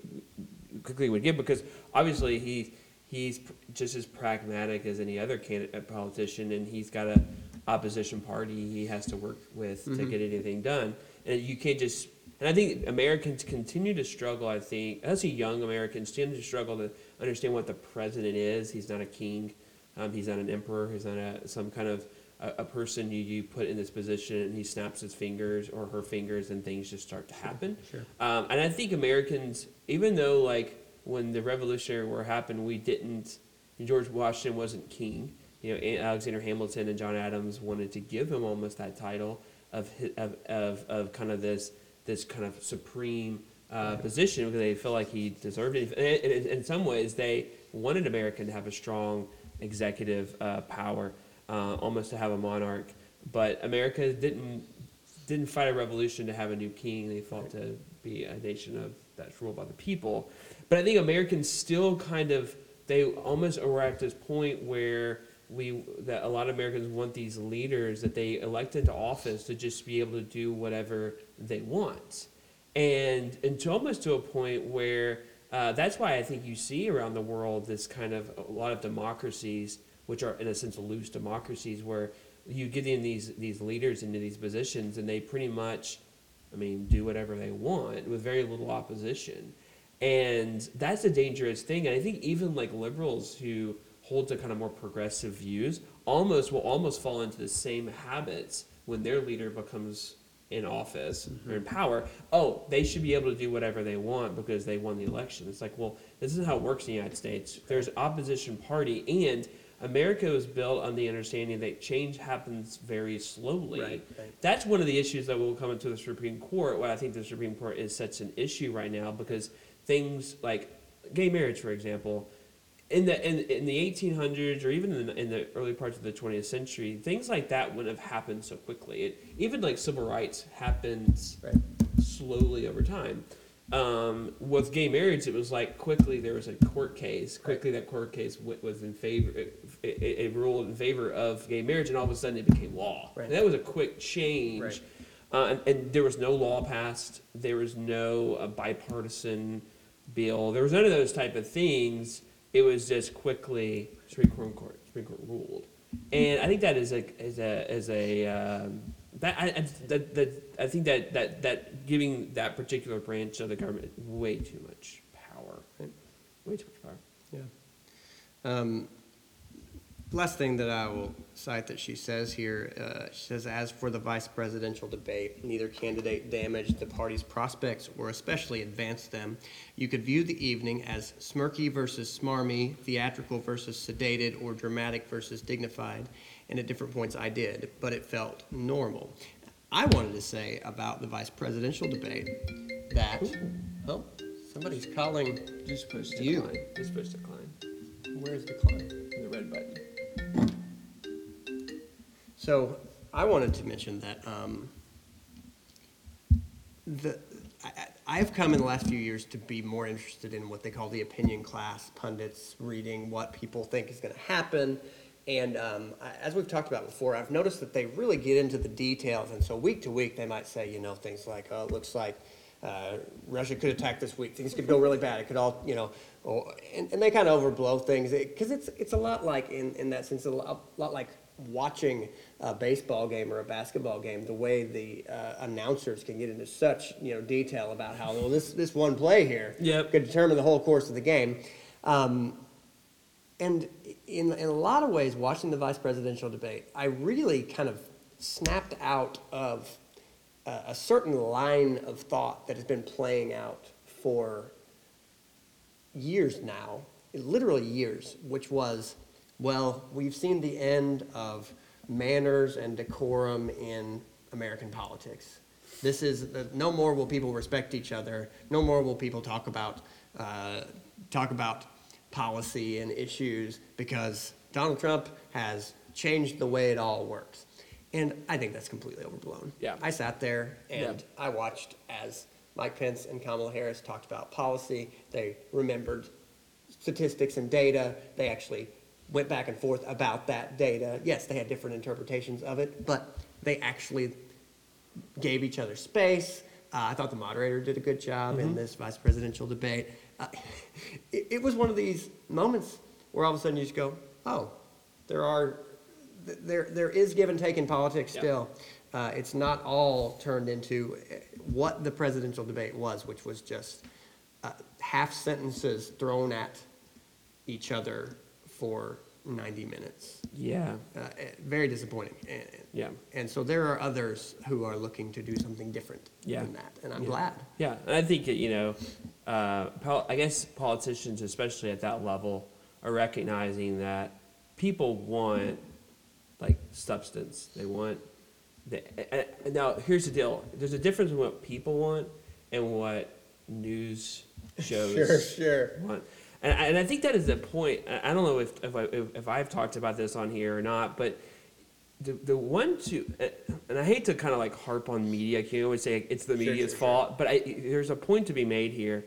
quickly would give, because obviously he he's just as pragmatic as any other candidate politician, and he's got a opposition party he has to work with mm-hmm. to get anything done, and you can't just. And I think Americans continue to struggle. I think as a young American, continue to struggle to understand what the president is. He's not a king. Um, he's not an emperor. He's not a, some kind of a, a person you, you put in this position, and he snaps his fingers or her fingers, and things just start to happen. Sure. Sure. Um, and I think Americans, even though like when the Revolutionary War happened, we didn't. George Washington wasn't king. You know, Alexander Hamilton and John Adams wanted to give him almost that title of of of, of kind of this this kind of supreme uh, yeah. position, because they feel like he deserved it. And in, in some ways, they wanted America to have a strong executive uh, power, uh, almost to have a monarch. But America didn't didn't fight a revolution to have a new king. They fought to be a nation of that's ruled by the people. But I think Americans still kind of, they almost are at this point where we that a lot of Americans want these leaders that they elect into office to just be able to do whatever they want. And, and to almost to a point where Uh, that's why I think you see around the world this kind of a lot of democracies, which are in a sense loose democracies, where you get in these these leaders into these positions and they pretty much, I mean, do whatever they want with very little opposition. And that's a dangerous thing. And I think even like liberals who hold to kind of more progressive views almost will almost fall into the same habits when their leader becomes in office mm-hmm. or in power. Oh, they should be able to do whatever they want because they won the election. It's like, well, this is how it works in the United States. There's opposition party, and America was built on the understanding that change happens very slowly. Right, right. That's one of the issues that will come into the Supreme Court. Why I think the Supreme Court is such an issue right now, because things like gay marriage, for example, in the in, in the eighteen hundreds or even in the, in the early parts of the twentieth century, things like that wouldn't have happened so quickly. It, even like civil rights happens right. slowly over time. Um, with gay marriage, it was like quickly there was a court case. Quickly, right. that court case went, was in favor, it, it, it ruled in favor of gay marriage, and all of a sudden it became law. Right. And that was a quick change. Right. Uh, and, and there was no law passed. There was no uh, bipartisan bill. There was none of those type of things. It was just quickly Supreme Court, Supreme Court ruled. And I think that is a is a is a um, that I that, that I think that, that that giving that particular branch of the government way too much power. Right? Way too much power. Yeah. Um, last thing that I will cite that she says here, uh, she says, as for the vice presidential debate, neither candidate damaged the party's prospects or especially advanced them. You could view the evening as smirky versus smarmy, theatrical versus sedated, or dramatic versus dignified. And at different points I did, but it felt normal. I wanted to say about the vice presidential debate that, oh, somebody's calling. You're supposed to you. Decline. You're supposed to decline. Where's decline? The red button. So I wanted to mention that um, the I, I've come in the last few years to be more interested in what they call the opinion class, pundits reading what people think is going to happen. And um, I, as we've talked about before, I've noticed that they really get into the details. And so week to week, they might say, you know, things like, oh, it looks like uh, Russia could attack this week. Things could go really bad. It could all, you know. Oh, and, and they kind of overblow things. Because it, it's it's a lot like, in, in that sense, a lot, a lot like watching a baseball game or a basketball game, the way the uh, announcers can get into such you know detail about how well this this one play here yep. could determine the whole course of the game, um, and in in a lot of ways, watching the vice presidential debate, I really kind of snapped out of uh, a certain line of thought that has been playing out for years now, literally years, which was, well, we've seen the end of manners and decorum in American politics. This is, uh, no more will people respect each other. No more will people talk about uh, talk about policy and issues because Donald Trump has changed the way it all works. And I think that's completely overblown. Yeah. I sat there and yeah. I watched as Mike Pence and Kamala Harris talked about policy. They remembered statistics and data. They actually went back and forth about that data. Yes, they had different interpretations of it, but they actually gave each other space. Uh, I thought the moderator did a good job mm-hmm. in this vice presidential debate. Uh, it, it was one of these moments where all of a sudden you just go, oh, there are, th- there there is give and take in politics yep. still. Uh, it's not all turned into what the presidential debate was, which was just uh, half sentences thrown at each other for ninety minutes. Yeah. Uh, very disappointing. And, yeah. And so there are others who are looking to do something different yeah. than that, and I'm yeah. glad. Yeah, and I think, you know, uh, pol- I guess politicians, especially at that level, are recognizing that people want, like, substance. They want... The, and, and now, here's the deal. There's a difference in what people want and what news shows sure, sure. want. And I, and I think that is the point. I don't know if if, I, if if I've talked about this on here or not, but the the one to, and I hate to kind of like harp on media. You always say it's the media's sure, sure, fault, sure. but I, there's a point to be made here.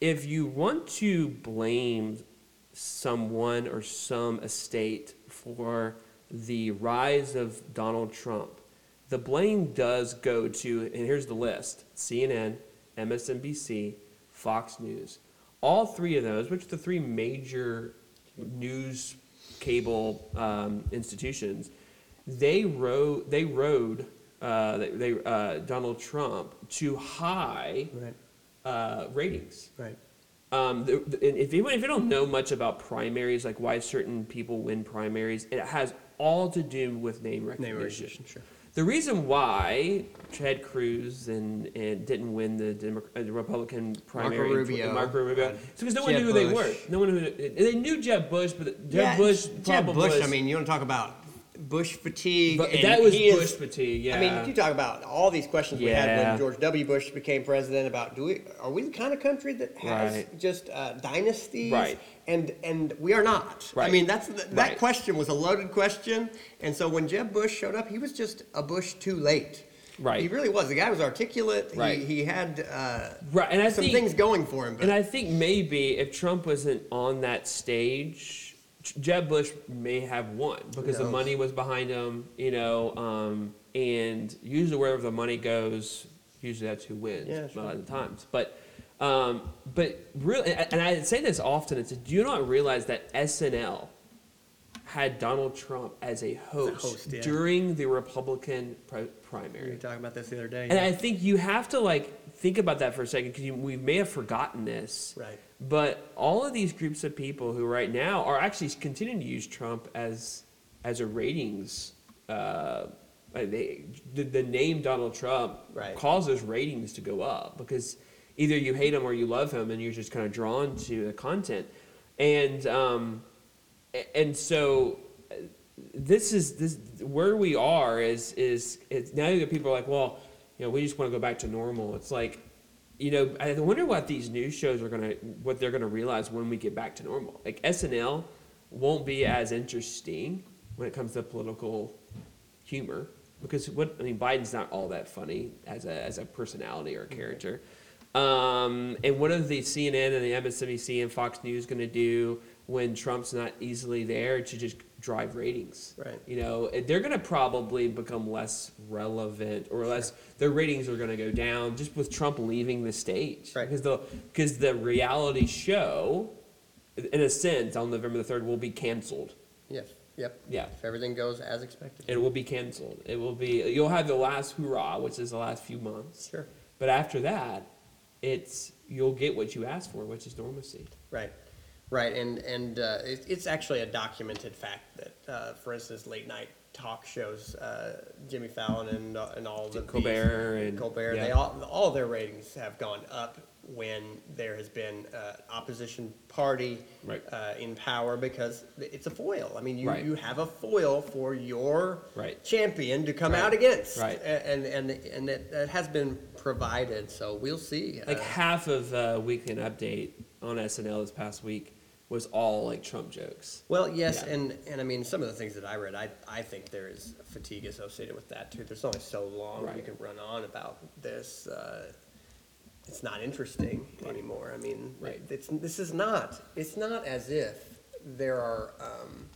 If you want to blame someone or some estate for the rise of Donald Trump, the blame does go to, and here's the list: C N N, M S N B C, Fox News. all three of those, which are the three major news cable um, institutions, they rode, they rode uh, they, uh, Donald Trump to high right. uh, ratings. Right. Um, the, the, and if you, if you don't know much about primaries, like why certain people win primaries, it has all to do with name recognition. Name recognition, sure. The reason why Ted Cruz and, and didn't win the, Demo- the Republican primary, Marco Rubio, Marco Rubio, it's because no one Jeb knew who Bush. they were. No one knew. They knew Jeb Bush, but Jeb yeah, Bush. Jeb Bush. Was, I mean, you want to talk about Bush fatigue? But, and that was Bush is, fatigue. Yeah. I mean, you talk about all these questions yeah. we had when George W. Bush became president about do we are we the kind of country that has right. just uh, dynasties? Right. And and we are not. Right. I mean, that's that right. question was a loaded question. And so when Jeb Bush showed up, he was just a Bush too late. Right. He really was. The guy was articulate. Right. He, he had uh, right. and I some think, things going for him. But. And I think maybe if Trump wasn't on that stage, Jeb Bush may have won because no. the money was behind him, you know, um, and usually wherever the money goes, usually that's who wins yeah, sure. a lot of the times. But... Um, but really, and I say this often, it's, do you not realize that S N L had Donald Trump as a host, a host yeah. during the Republican pri- primary? We were talking about this the other day. And yeah. I think you have to, like, think about that for a second, because we may have forgotten this. Right. But all of these groups of people who right now are actually continuing to use Trump as as a ratings uh they, the, the name Donald Trump right. causes ratings to go up because... Either you hate him or you love him, and you're just kind of drawn to the content, and um, and so this is this where we are is is it's now that people are like, well, you know, we just want to go back to normal. It's like, you know, I wonder what these news shows are gonna what they're gonna realize when we get back to normal. Like S N L won't be as interesting when it comes to political humor because what I mean, Biden's not all that funny as a as a personality or a character. Um, and what are the C N N and the M S N B C and Fox News going to do when Trump's not easily there to just drive ratings? Right. You know, they're going to probably become less relevant or less. Sure. Their ratings are going to go down just with Trump leaving the stage. Right. Because the because the reality show, in a sense, on November the third will be canceled. Yes. Yep. Yeah. If everything goes as expected, it will be canceled. It will be. You'll have the last hurrah, which is the last few months. Sure. But after that. It's you'll get what you ask for, which is normalcy. Right, right, and and uh, it, it's actually a documented fact that, uh, for instance, late night talk shows, uh, Jimmy Fallon and uh, and all the Colbert and Colbert, yeah. they all all their ratings have gone up when there has been uh, opposition party right. uh, in power because it's a foil. I mean, you, right. you have a foil for your right. champion to come right. out against, right. and and and that, that has been provided. So we'll see. Like uh, half of uh, Weekend Update on S N L this past week was all like Trump jokes. Well, yes, yeah. and and I mean some of the things that I read, I I think there is fatigue associated with that too. There's only so long right. you can run on about this. Uh, It's not interesting anymore. I mean, right. it's this is not. It's not as if there are um,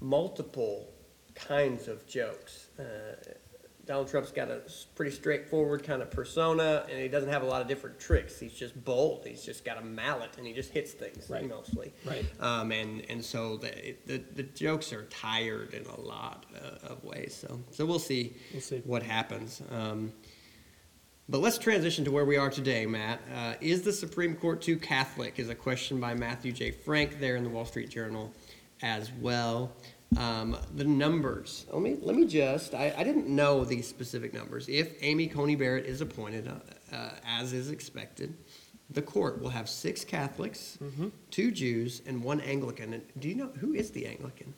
multiple kinds of jokes. Uh, Donald Trump's got a pretty straightforward kind of persona, and he doesn't have a lot of different tricks. He's just bold. He's just got a mallet, and he just hits things right. mostly. Right. Um, and and so the, the the jokes are tired in a lot of ways. So so we'll see, we'll see. what happens. Um, But let's transition to where we are today, Matt. Uh, is the Supreme Court too Catholic? Is a question by Matthew J. Frank there in the Wall Street Journal as well. Um, the numbers. Let me, let me just, I, I didn't know these specific numbers. If Amy Coney Barrett is appointed, uh, uh, as is expected, the court will have six Catholics, mm-hmm. two Jews, and one Anglican. And do you know, who is the Anglican?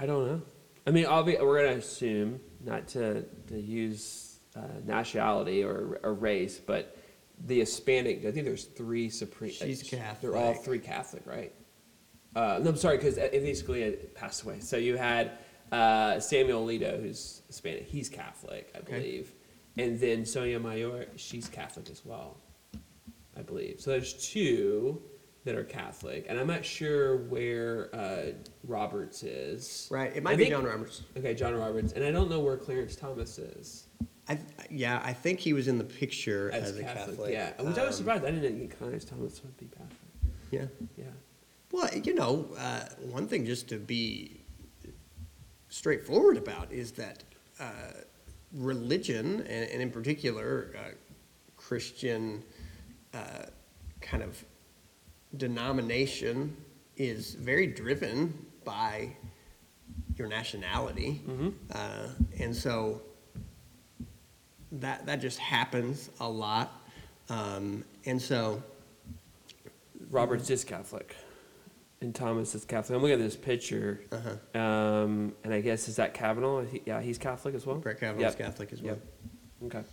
I don't know. I mean, I'll be, we're going to assume, not to, to use... Uh, nationality or a race, but the Hispanic. I think there's three Supreme. She's Catholic. They're all three Catholic, right? Uh, no, I'm sorry, because basically passed away. So you had uh, Samuel Alito, who's Hispanic. He's Catholic, I believe, okay. and then Sonia Mayor. She's Catholic as well, I believe. So there's two that are Catholic, and I'm not sure where uh, Roberts is. Right, it might I be think, John Roberts. Okay, John Roberts, and I don't know where Clarence Thomas is. I, yeah, I think he was in the picture as, as a Catholic. Catholic. Yeah, which um, I was surprised. I didn't get Connor's Thomas would be Catholic. Yeah, yeah. Well, you know, uh, one thing just to be straightforward about is that uh, religion, and, and in particular uh, Christian uh, kind of denomination, is very driven by your nationality, mm-hmm. uh, and so. That that just happens a lot, um, and so Roberts is Catholic, and Thomas is Catholic. I'm looking at this picture, uh-huh. um, and I guess is that Kavanaugh? He, yeah, he's Catholic as well. Brett Kavanaugh yep. is Catholic as well. Yep. Okay.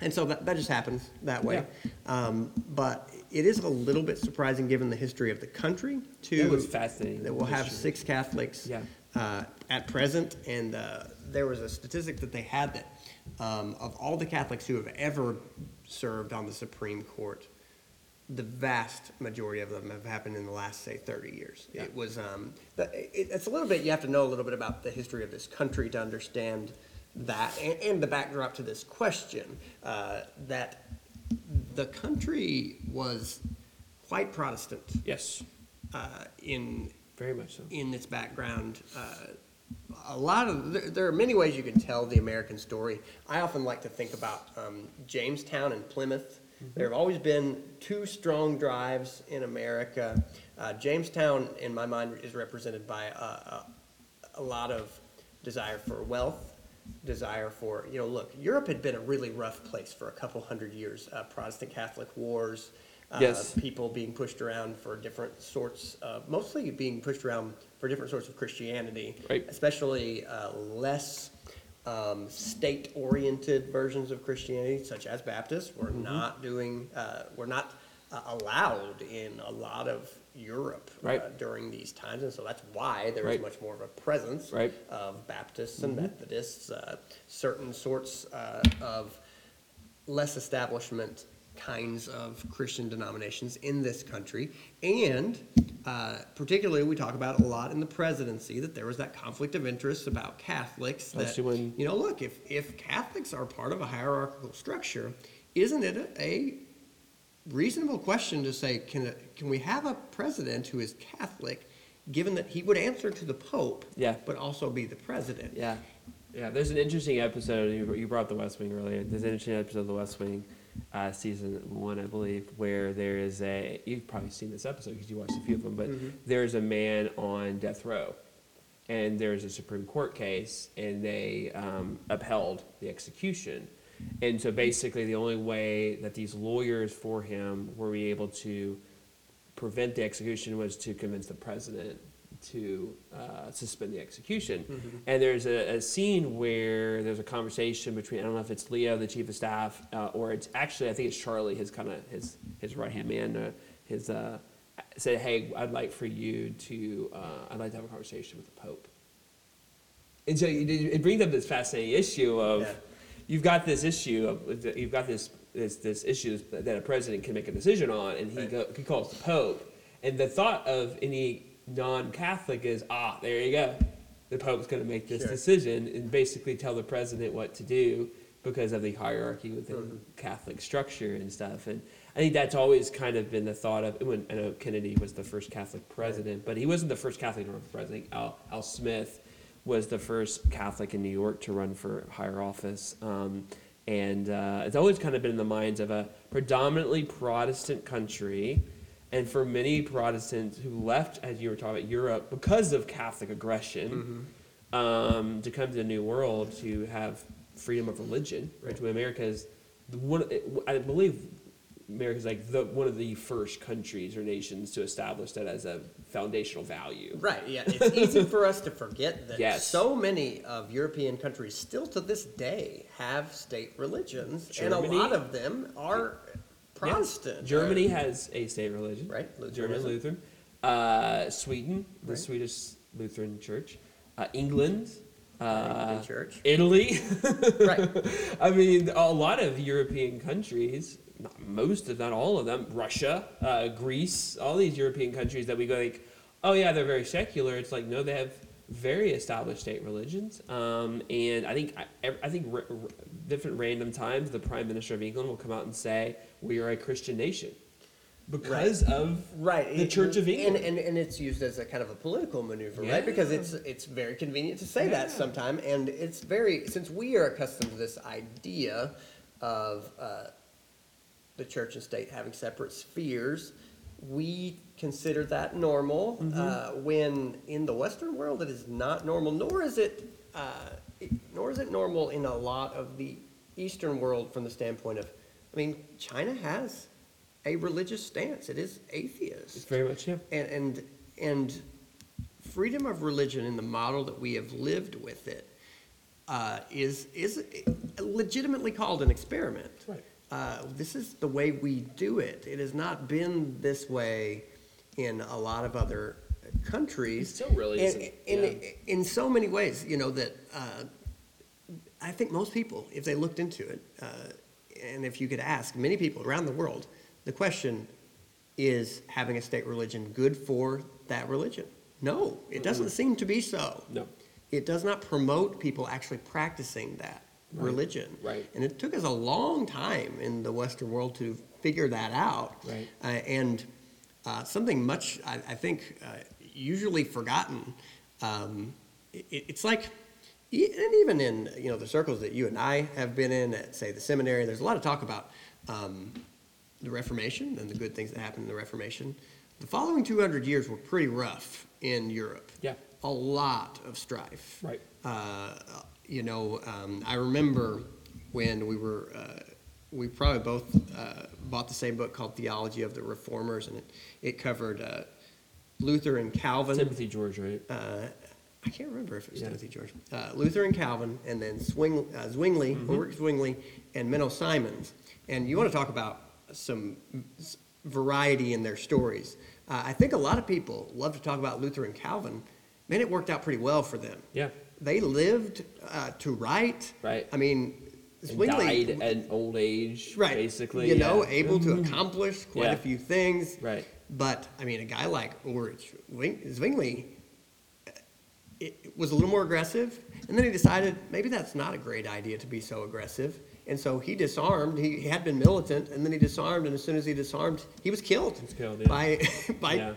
And so that that just happens that way, yeah. um, but it is a little bit surprising given the history of the country. To that was fascinating. That we'll history. have six Catholics yeah. uh, at present, and uh, there was a statistic that they had that. Um, of all the Catholics who have ever served on the Supreme Court, the vast majority of them have happened in the last, say, thirty years. Yeah. It was, um, it's a little bit, you have to know a little bit about the history of this country to understand that, and, and the backdrop to this question, uh, that the country was quite Protestant. Yes. Uh, in very much so. In its background, uh, A lot of there, there are many ways you can tell the American story. I often like to think about um, Jamestown and Plymouth. Mm-hmm. There have always been two strong drives in America. Uh, Jamestown, in my mind, is represented by a, a, a lot of desire for wealth, desire for, you know, look, Europe had been a really rough place for a couple hundred years. Uh, Protestant-Catholic wars, uh, yes. people being pushed around for different sorts of, mostly being pushed around for different sorts of Christianity, right. especially uh, less um, state-oriented versions of Christianity, such as Baptists, were mm-hmm. not doing, uh, were not uh, allowed in a lot of Europe right. uh, during these times, and so that's why there right. was much more of a presence right. of Baptists and mm-hmm. Methodists, uh, certain sorts uh, of less establishment kinds of Christian denominations in this country, and uh, particularly we talk about a lot in the presidency that there was that conflict of interest about Catholics. That when, you know, look, if if Catholics are part of a hierarchical structure, isn't it a, a reasonable question to say can can we have a president who is Catholic, given that he would answer to the Pope, yeah. but also be the president? Yeah, yeah. There's an interesting episode. You you brought up The West Wing earlier. There's an interesting episode of The West Wing. Uh, season one, I believe, where there is a, you've probably seen this episode because you watched a few of them, but mm-hmm. there's a man on death row, and there's a Supreme Court case, and they um, upheld the execution. And so basically the only way that these lawyers for him were able to prevent the execution was to convince the president to uh, suspend the execution. Mm-hmm. And there's a, a scene where there's a conversation between, I don't know if it's Leo, the chief of staff, uh, or it's actually, I think it's Charlie, his kind of his, his right-hand man, uh, his uh, said, hey, I'd like for you to, uh, I'd like to have a conversation with the Pope. And so it brings up this fascinating issue of, yeah. you've got this issue, of you've got this, this, this issue that a president can make a decision on, and he, right. go, he calls the Pope. And the thought of any non-Catholic is, ah, there you go. The Pope's going to make this sure. decision and basically tell the president what to do because of the hierarchy within mm-hmm. Catholic structure and stuff. And I think that's always kind of been the thought of, when I know Kennedy was the first Catholic president, right. but he wasn't the first Catholic to run for president. Al, Al Smith was the first Catholic in New York to run for higher office. Um, and uh, it's always kind of been in the minds of a predominantly Protestant country. And for many Protestants who left, as you were talking about, Europe, because of Catholic aggression, mm-hmm. um, to come to the New World to have freedom of religion, right? To America is one. I believe America is like the one of the first countries or nations to establish that as a foundational value. Right. Yeah. It's easy for us to forget that yes. so many of European countries still to this day have state religions, Germany, and a lot of them are. Protestant. Yeah. Germany right. has a state religion, right? Lutheran. German Lutheran. Uh, Sweden, the right. Swedish Lutheran Church. Uh, England, uh, Church. Italy. right. I mean, a lot of European countries, not most if not all of them, Russia, uh, Greece, all these European countries that we go like, oh yeah, they're very secular. It's like no, they have very established state religions, um, and I think I, I think r- r- different random times the Prime Minister of England will come out and say we are a Christian nation because right. of right. the it, Church of England, and, and and it's used as a kind of a political maneuver, yeah. right? Because it's it's very convenient to say yeah. that sometime, and it's very since we are accustomed to this idea of uh, the church and state having separate spheres. We consider that normal, mm-hmm. uh, when in the Western world it is not normal, nor is it, uh, it, nor is it normal in a lot of the Eastern world from the standpoint of, I mean, China has a religious stance. It is atheist. It's very much, yeah. And, and, and freedom of religion in the model that we have lived with it uh, is, is legitimately called an experiment. Right. Uh, this is the way we do it. It has not been this way in a lot of other countries. It still really isn't. In, in, yeah. in so many ways, you know, that uh, I think most people, if they looked into it, uh, and if you could ask many people around the world, the question is having a state religion good for that religion? No, it doesn't mm-hmm. seem to be so. No. It does not promote people actually practicing that. Right. Religion, right, and it took us a long time in the Western world to figure that out, right, uh, and uh, something much I, I think uh, usually forgotten. Um, it, it's like, and even in you know the circles that you and I have been in at say the seminary, there's a lot of talk about um, the Reformation and the good things that happened in the Reformation. The following two hundred years were pretty rough in Europe. Yeah, a lot of strife. Right. Uh, You know, um, I remember when we were, uh, we probably both uh, bought the same book called Theology of the Reformers, and it, it covered uh, Luther and Calvin. Timothy George, right? Uh, I can't remember if it was yeah. Timothy George. Uh, Luther and Calvin, and then Swing, uh, Zwingli, mm-hmm. Ulrich Zwingli, and Menno Simons. And you want to talk about some variety in their stories. Uh, I think a lot of people love to talk about Luther and Calvin. Man, it worked out pretty well for them. Yeah. They lived uh, to write. Right. I mean, Zwingli died at old age, right. basically. You yeah. know, able mm-hmm. to accomplish quite yeah. a few things. Right. But I mean, a guy like Ulrich Zwingli it was a little more aggressive, and then he decided maybe that's not a great idea to be so aggressive, and so he disarmed. He had been militant, and then he disarmed, and as soon as he disarmed, he was killed. He was killed yeah. by by. Yeah.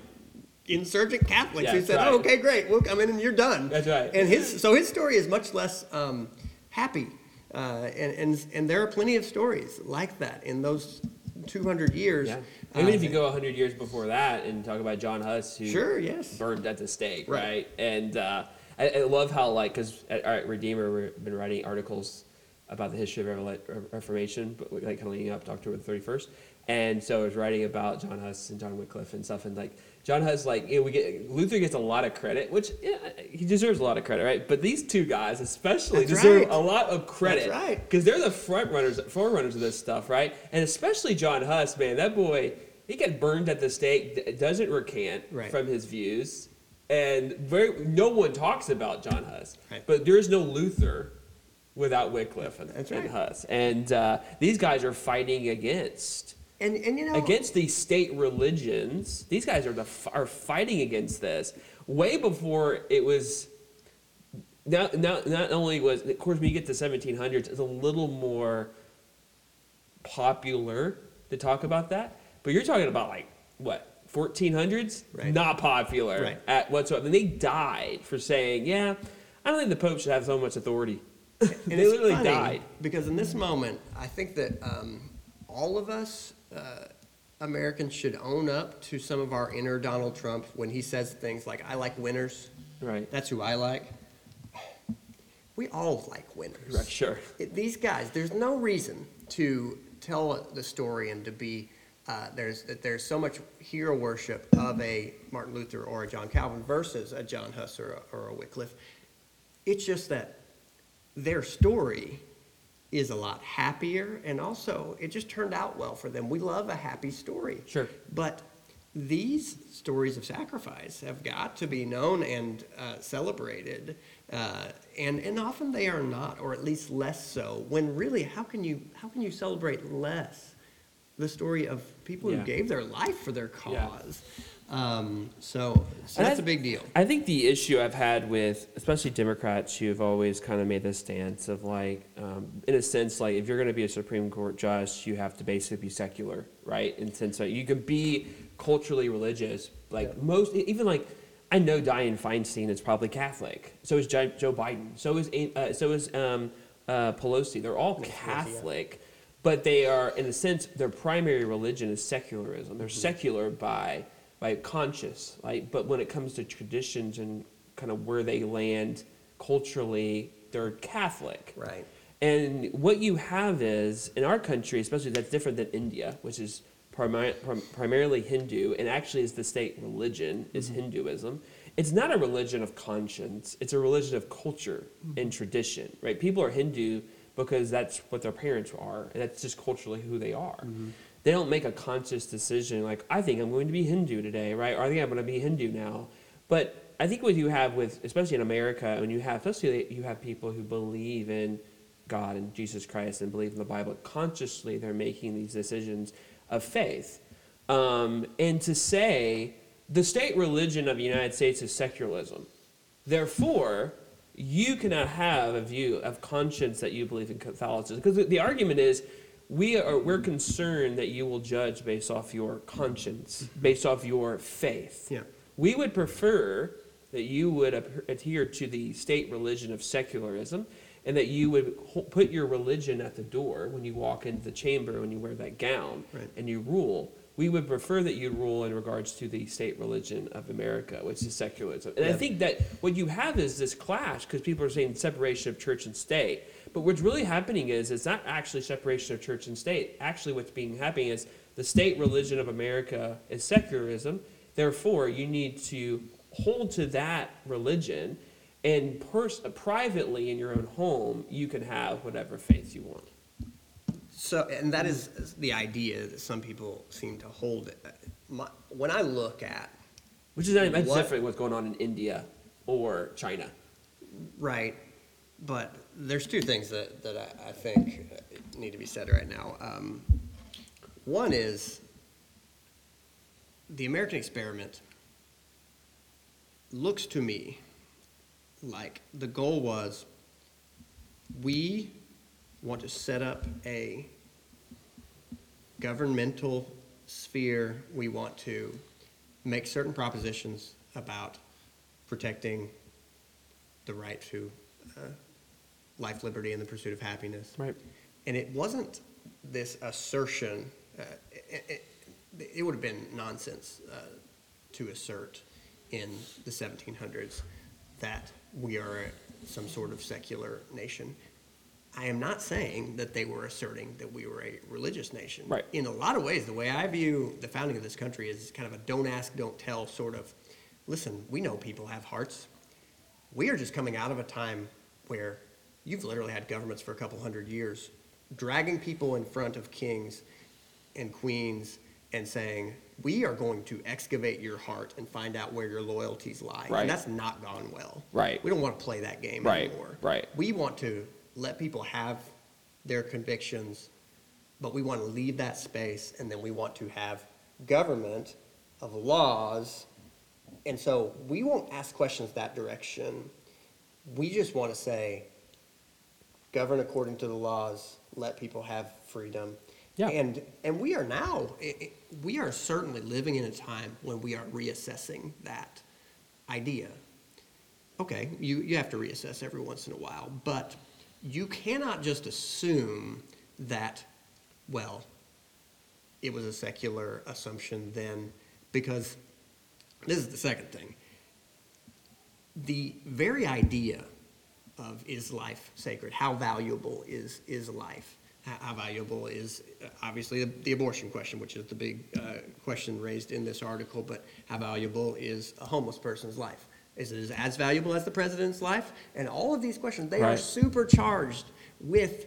Insurgent Catholics yeah, who said, right. "Oh, okay, great, we'll come in and you're done." That's right. And his so his story is much less um, happy, uh, and and and there are plenty of stories like that in those two hundred years. Yeah. Even um, if you go one hundred years before that and talk about John Huss, who sure, yes. burned at the stake, right? right? And uh, I, I love how like because at, at Redeemer we've been writing articles about the history of the Reformation, but like kind of leading up to October thirty-first. And so I was writing about John Huss and John Wycliffe and stuff, and like John Huss, like you know, we get Luther gets a lot of credit, which yeah, he deserves a lot of credit, right? But these two guys, especially, That's deserve right. a lot of credit, That's right? Because they're the front runners, forerunners of this stuff, right? And especially John Huss, man, that boy, he got burned at the stake, doesn't recant right. from his views, and very no one talks about John Huss, right. but there is no Luther without Wycliffe and, right. and Huss, and uh, these guys are fighting against. And, and, you know, against these state religions, these guys are the are fighting against this way before it was. Now, now, not only was of course when you get to seventeen hundreds, it's a little more popular to talk about that. But you're talking about like what fourteen hundreds, right. not popular right. at whatsoever. And they died for saying, "Yeah, I don't think the Pope should have so much authority." And they literally died because in this moment, I think that um, all of us. Uh, Americans should own up to some of our inner Donald Trump when he says things like, I like winners. Right. That's who I like. We all like winners. Right, sure. It, these guys, there's no reason to tell the story and to be, uh, there's that there's so much hero worship of a Martin Luther or a John Calvin versus a John Huss or a, or a Wycliffe. It's just that their story is a lot happier, and also it just turned out well for them. We love a happy story. Sure. But these stories of sacrifice have got to be known and uh, celebrated, uh, and and often they are not, or at least less so, when really how can you how can you celebrate less the story of people yeah. who gave their life for their cause? Yeah. Um, so, so that's I, a big deal. I think the issue I've had with, especially Democrats, who have always kind of made this stance of like, um, in a sense, like if you're going to be a Supreme Court judge, you have to basically be secular, right? And since so you can be culturally religious, like yeah. most, even like I know Dianne Feinstein is probably Catholic. So is Joe Biden. So is uh, so is um, uh, Pelosi. They're all Catholic, yeah. but they are, in a sense, their primary religion is secularism. They're mm-hmm. secular by Like conscious, like, but when it comes to traditions and kind of where they land culturally, they're Catholic. Right. And what you have is, in our country, especially, that's different than India, which is primi- prim- primarily Hindu, and actually is the state religion, is mm-hmm. Hinduism. It's not a religion of conscience, it's a religion of culture mm-hmm. and tradition, right? People are Hindu because that's what their parents are, and that's just culturally who they are. Mm-hmm. They don't make a conscious decision like, I think I'm going to be Hindu today, right? Or I think I'm going to be Hindu now. But I think what you have with, especially in America, when you have, especially you have people who believe in God and Jesus Christ and believe in the Bible, consciously they're making these decisions of faith. Um, and to say, the state religion of the United States is secularism. Therefore, you cannot have a view of conscience that you believe in Catholicism. Because the argument is, We are, we're concerned that you will judge based off your conscience, based off your faith. Yeah. We would prefer that you would adhere to the state religion of secularism and that you would put your religion at the door when you walk into the chamber, when you wear that gown, right. and you rule. We would prefer that you rule in regards to the state religion of America, which is secularism. And yeah. I think that what you have is this clash because people are saying separation of church and state. But what's really happening is it's not actually separation of church and state. Actually, what's being happening is the state religion of America is secularism. Therefore, you need to hold to that religion, and pers- privately in your own home, you can have whatever faith you want. So, and that is the idea that some people seem to hold. It. My, when I look at, which is what, different what's going on in India or China, right? But there's two things that, that I, I think need to be said right now. Um, one is the American experiment looks to me like the goal was we want to set up a governmental sphere. We want to make certain propositions about protecting the right to uh, life, liberty, and the pursuit of happiness. Right. And it wasn't this assertion. Uh, it, it, it would have been nonsense uh, to assert in the seventeen hundreds that we are some sort of secular nation. I am not saying that they were asserting that we were a religious nation. Right. In a lot of ways, the way I view the founding of this country is kind of a don't ask, don't tell sort of, listen, we know people have hearts. We are just coming out of a time where you've literally had governments for a couple hundred years dragging people in front of kings and queens and saying, we are going to excavate your heart and find out where your loyalties lie. Right. And that's not gone well. Right. We don't want to play that game right. anymore. Right. We want to let people have their convictions, but we want to leave that space, and then we want to have government of laws. And so we won't ask questions that direction. We just want to say, govern according to the laws, let people have freedom. Yeah. And and we are now, it, it, we are certainly living in a time when we are reassessing that idea. Okay, you, you have to reassess every once in a while, but you cannot just assume that, well, it was a secular assumption then, because this is the second thing. The very idea of is life sacred? How valuable is is life? How valuable is, obviously, the, the abortion question, which is the big uh, question raised in this article, but how valuable is a homeless person's life? Is it as valuable as the president's life? And all of these questions, they right. are supercharged with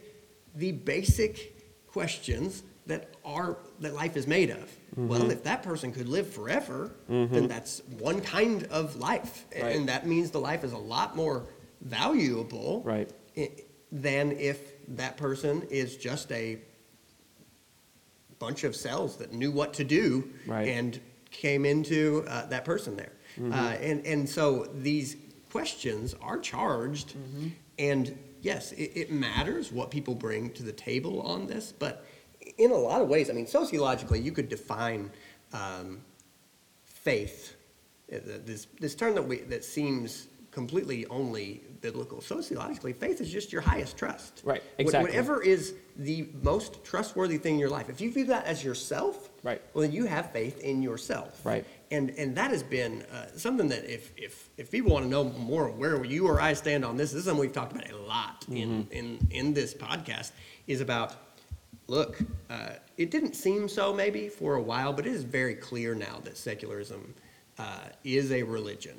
the basic questions that are that life is made of. Mm-hmm. Well, if that person could live forever, mm-hmm. then that's one kind of life. Right. And that means the life is a lot more valuable right. than if that person is just a bunch of cells that knew what to do right. and came into uh, that person there. Mm-hmm. uh, and, and so these questions are charged. Mm-hmm. And yes, it, it matters what people bring to the table on this, but in a lot of ways, I mean, sociologically, you could define um, faith, this this term that we that seems completely only biblical. Sociologically, faith is just your highest trust. Right, exactly. Whatever is the most trustworthy thing in your life. If you view that as yourself, right, well, then you have faith in yourself. Right. And and that has been uh, something that if if if people want to know more where you or I stand on this, this is something we've talked about a lot mm-hmm. in, in, in this podcast, is about, look, uh, it didn't seem so maybe for a while, but it is very clear now that secularism uh, is a religion,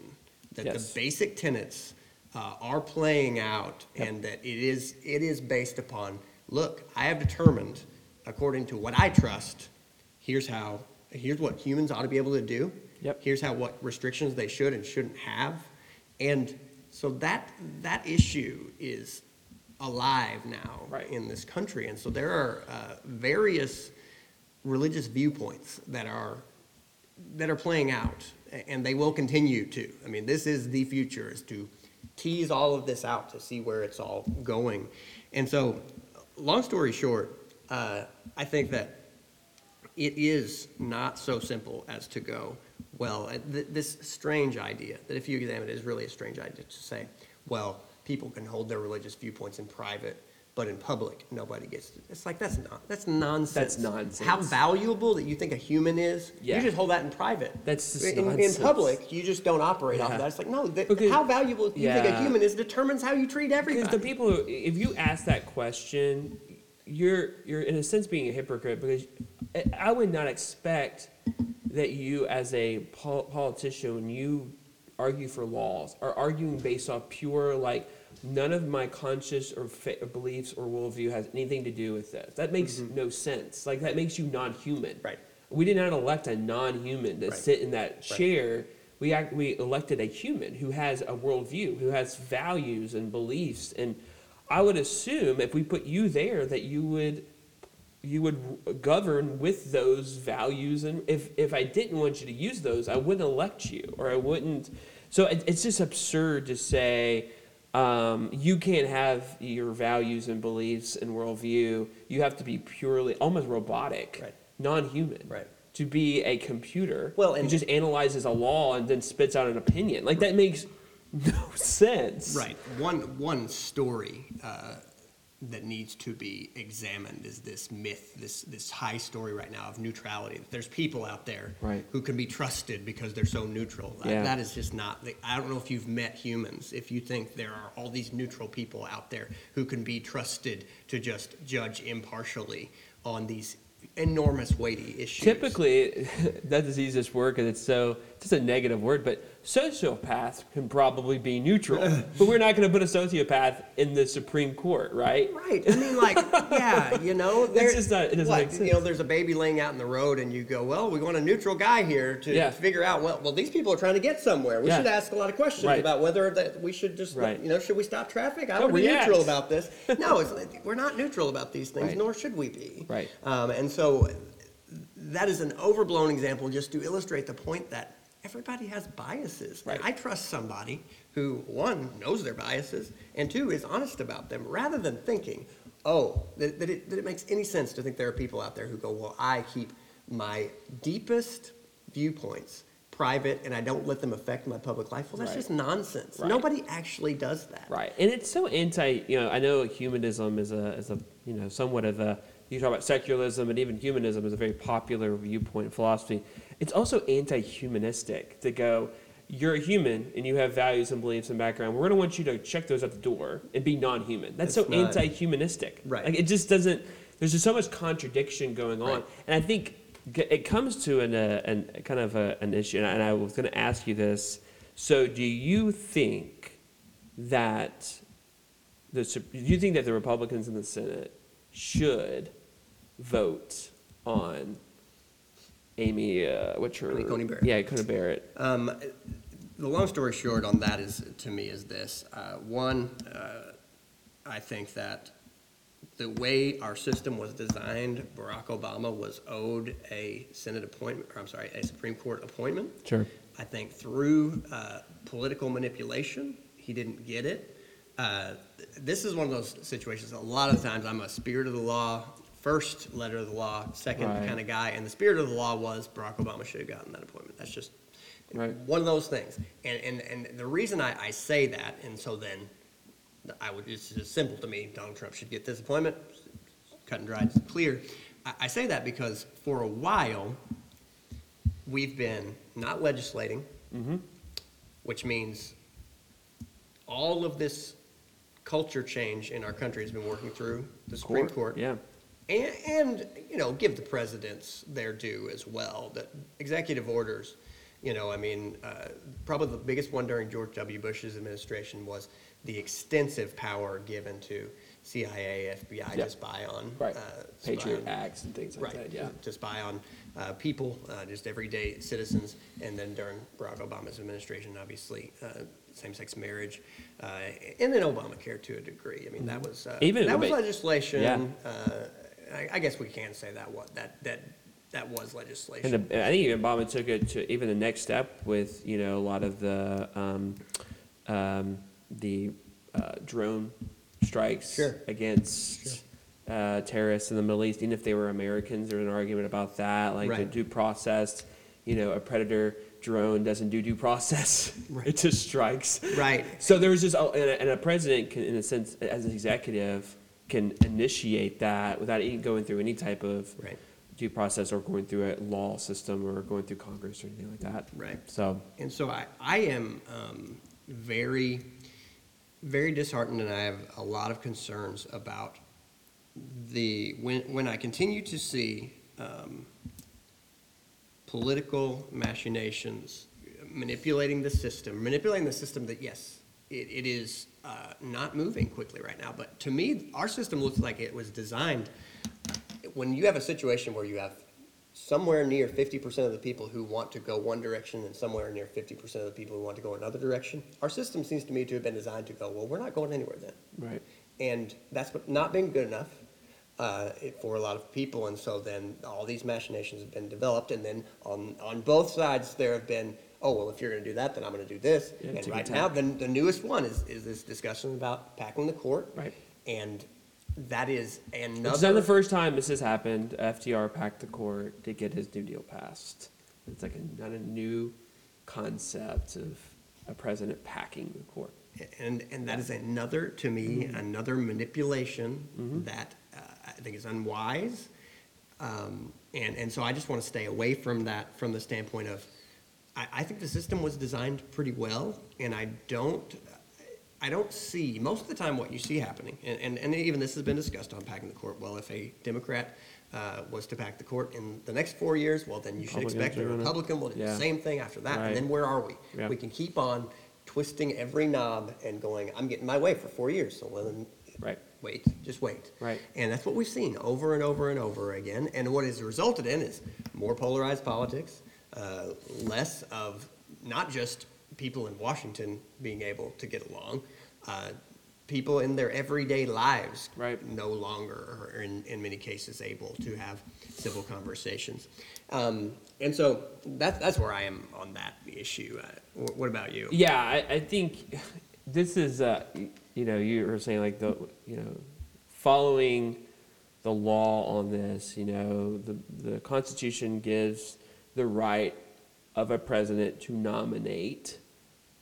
that yes. the basic tenets uh, are playing out, yep. and that it is it is based upon, look, I have determined, according to what I trust, here's how, here's what humans ought to be able to do, yep. here's how, what restrictions they should and shouldn't have, and so that that issue is alive now right. in this country, and so there are uh, various religious viewpoints that are that are playing out, and they will continue to. I mean, this is the future, is to tease all of this out to see where it's all going. And so, long story short, uh, I think that it is not so simple as to go, well, th- this strange idea, that if you examine it, is really a strange idea to say, well, people can hold their religious viewpoints in private, but in public, nobody gets to. It's like, that's not, that's nonsense. That's nonsense. How valuable that you think a human is, yeah. you just hold that in private. That's just in, nonsense. In public, you just don't operate yeah. off of that. It's like, no, the, because, how valuable you yeah. think a human is determines how you treat everybody. Because the people who, if you ask that question, you're you're in a sense being a hypocrite, because I would not expect that you as a pol- politician, when you argue for laws, are arguing based off pure, like, none of my conscience or fa- beliefs or worldview has anything to do with this. That makes mm-hmm. no sense. Like, that makes you non-human. Right. We did not elect a non-human to right. sit in that chair. Right. We act, we elected a human who has a worldview, who has values and beliefs. And I would assume if we put you there that you would you would govern with those values. And if, if I didn't want you to use those, I wouldn't elect you, or I wouldn't. So it, it's just absurd to say, Um, you can't have your values and beliefs and worldview. You have to be purely, almost robotic, right. non-human, right. to be a computer well, and who just analyzes a law and then spits out an opinion. Like, right. that makes no sense. Right. One one story uh, that needs to be examined is this myth, this this high story right now of neutrality. There's people out there right. who can be trusted because they're so neutral. Yeah. That is just not, the, I don't know if you've met humans, if you think there are all these neutral people out there who can be trusted to just judge impartially on these enormous weighty issues. Typically, that's the easiest word because it's so, it's a negative word, but sociopaths can probably be neutral. But we're not going to put a sociopath in the Supreme Court, right? Right. I mean, like, yeah, you know, there's just not, it doesn't like, make sense. You know, there's a baby laying out in the road and you go, well, we want a neutral guy here to yeah. figure out, well, well, these people are trying to get somewhere. We yeah. should ask a lot of questions right. about whether that we should just, right. you know, should we stop traffic? I don't be neutral about this. No, it's, we're not neutral about these things, right. nor should we be. Right. Um, and so that is an overblown example just to illustrate the point that everybody has biases. Right. I trust somebody who, one, knows their biases, and two, is honest about them, rather than thinking, oh, that, that, it, that it makes any sense to think there are people out there who go, well, I keep my deepest viewpoints private and I don't let them affect my public life. Well, that's right. just nonsense. Right. Nobody actually does that. Right, and it's so anti, you know, I know humanism is a, is a you know, somewhat of a, you talk about secularism and even humanism is a very popular viewpoint philosophy. It's also anti-humanistic to go, you're a human and you have values and beliefs and background. We're going to want you to check those at the door and be non-human. That's it's so not, anti-humanistic. Right. Like, it just doesn't, there's just so much contradiction going on. Right. And I think it comes to an, uh, an kind of a, an issue, and I, and I was going to ask you this. So do you think that the, do you think that the Republicans in the Senate should vote on Amy, uh, what's her? Amy Coney Barrett. Yeah, Coney Barrett. Um, the long story short on that is, to me, is this. Uh, one, uh, I think that the way our system was designed, Barack Obama was owed a Senate appointment, or I'm sorry, a Supreme Court appointment. Sure. I think through uh, political manipulation, he didn't get it. Uh, this is one of those situations. A lot of times I'm a spirit of the law, first letter of the law, second right. kind of guy, and the spirit of the law was Barack Obama should have gotten that appointment. That's just right. one of those things. And and, and the reason I, I say that, and so then, I would, it's just simple to me, Donald Trump should get this appointment, cut and dry, it's clear. I, I say that because for a while, we've been not legislating, mm-hmm. which means all of this culture change in our country has been working through the Supreme Court. Court. Yeah. And, and, you know, give the presidents their due as well, that executive orders, you know, I mean, uh, probably the biggest one during George W. Bush's administration was the extensive power given to C I A, F B I yep. to spy on. Right. Uh, spy Patriot on, Acts and things like right, that, yeah. To spy on uh, people, uh, just everyday citizens. And then during Barack Obama's administration, obviously, uh, same-sex marriage. Uh, and then Obamacare to a degree. I mean, that was uh, Even that was be, legislation. Yeah. Uh, I, I guess we can say that what that that. That was legislation. And the, I think even Obama took it to even the next step with, you know, a lot of the um, um, the uh, drone strikes sure. against sure. Uh, terrorists in the Middle East. Even if they were Americans, there was an argument about that. Like right. the due process, you know, a predator drone doesn't do due process. Right. It just strikes. Right. So there's just, and a, and a president can, in a sense, as an executive, can initiate that without even going through any type of... Right. due process or going through a law system or going through Congress or anything like that. Right. So and so I, I am um, very, very disheartened, and I have a lot of concerns about the when when I continue to see um, political machinations manipulating the system, manipulating the system that, yes, it, it is uh, not moving quickly right now. But to me, our system looks like it was designed. When you have a situation where you have somewhere near fifty percent of the people who want to go one direction and somewhere near fifty percent of the people who want to go another direction, our system seems to me to have been designed to go, well, we're not going anywhere then. Right. And that's not been good enough uh, for a lot of people. And so then all these machinations have been developed. And then on, on both sides, there have been, oh, well, if you're going to do that, then I'm going to do this. Yeah, and right now, then the newest one is, is this discussion about packing the court. Right. And... That is another... It's not the first time this has happened. F D R packed the court to get his New Deal passed. It's like a, not a new concept of a president packing the court. And and that is another, to me, mm-hmm. another manipulation mm-hmm. that uh, I think is unwise. Um, and, and so I just want to stay away from that from the standpoint of... I, I think the system was designed pretty well, and I don't... I don't see, most of the time what you see happening, and, and, and even this has been discussed on packing the court, well, if a Democrat uh, was to pack the court in the next four years, well, then you should expect a Republican will do yeah. the same thing after that, right. and then where are we? Yeah. We can keep on twisting every knob and going, I'm getting my way for four years, so well, then right. wait, just wait. Right. And that's what we've seen over and over and over again, and what has resulted in is more polarized politics, uh, less of not just people in Washington being able to get along, uh, people in their everyday lives right. no longer are in, in many cases able to have civil conversations. Um, and so that's, that's where I am on that issue. Uh, what about you? Yeah, I, I think this is, uh, you know, you were saying like the, you know, following the law on this, you know, the, the Constitution gives the right of a president to nominate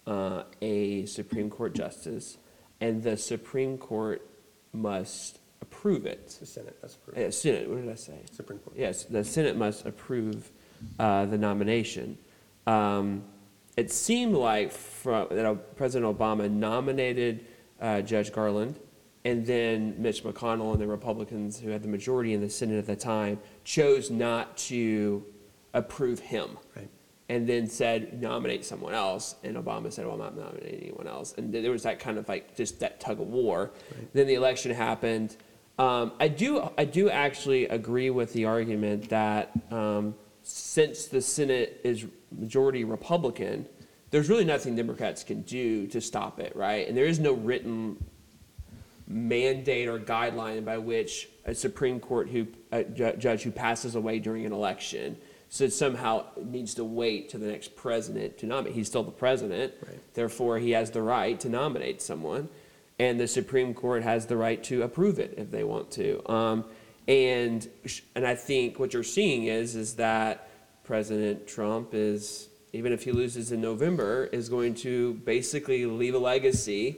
uh, a Supreme Court justice, and the Supreme Court must approve it. The Senate must approve it. Uh, Senate, what did I say? Supreme Court. Yes, the Senate must approve uh, the nomination. Um, it seemed like from, that President Obama nominated uh, Judge Garland, and then Mitch McConnell and the Republicans who had the majority in the Senate at the time chose not to approve him. Right. And then said, nominate someone else. And Obama said, well, I'm not nominating anyone else. And there was that kind of like, just that tug of war. Right. Then the election happened. Um, I do I do actually agree with the argument that um, since the Senate is majority Republican, there's really nothing Democrats can do to stop it, right? And there is no written mandate or guideline by which a Supreme Court who a ju- judge who passes away during an election so somehow needs to wait to the next president to nominate. He's still the president, right. Therefore he has the right to nominate someone, and the Supreme Court has the right to approve it if they want to. Um, and and I think what you're seeing is is that President Trump is, even if he loses in November, is going to basically leave a legacy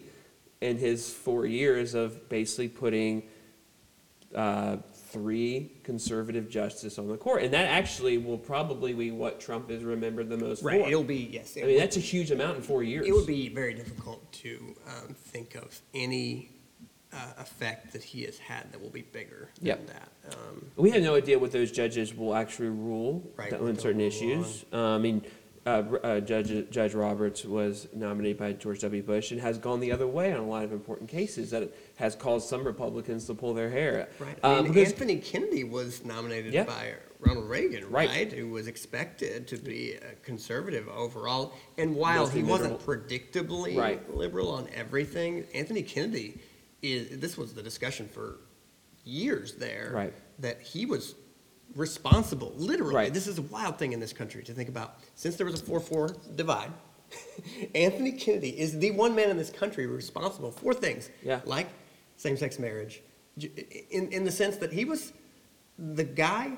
in his four years of basically putting uh, three conservative justices on the court. And that actually will probably be what Trump is remembered the most right. for. Right, it'll be, yes. It I mean, that's a huge amount in four years. It would be very difficult to um, think of any uh, effect that he has had that will be bigger yep. than that. Um, we have no idea what those judges will actually rule right, on certain issues. On. Uh, I mean, Uh, uh, Judge Judge Roberts was nominated by George W. Bush and has gone the other way on a lot of important cases that has caused some Republicans to pull their hair. Right. I mean, um, Anthony Kennedy was nominated yeah. by Ronald Reagan, right? right? Who was expected to be a conservative overall. And while Mostly he liberal. wasn't predictably right. liberal on everything, Anthony Kennedy is. This was the discussion for years there right. that he was. Responsible, literally. Right. This is a wild thing in this country to think about. Since there was a four four divide, Anthony Kennedy is the one man in this country responsible for things yeah. like same-sex marriage, in in the sense that he was the guy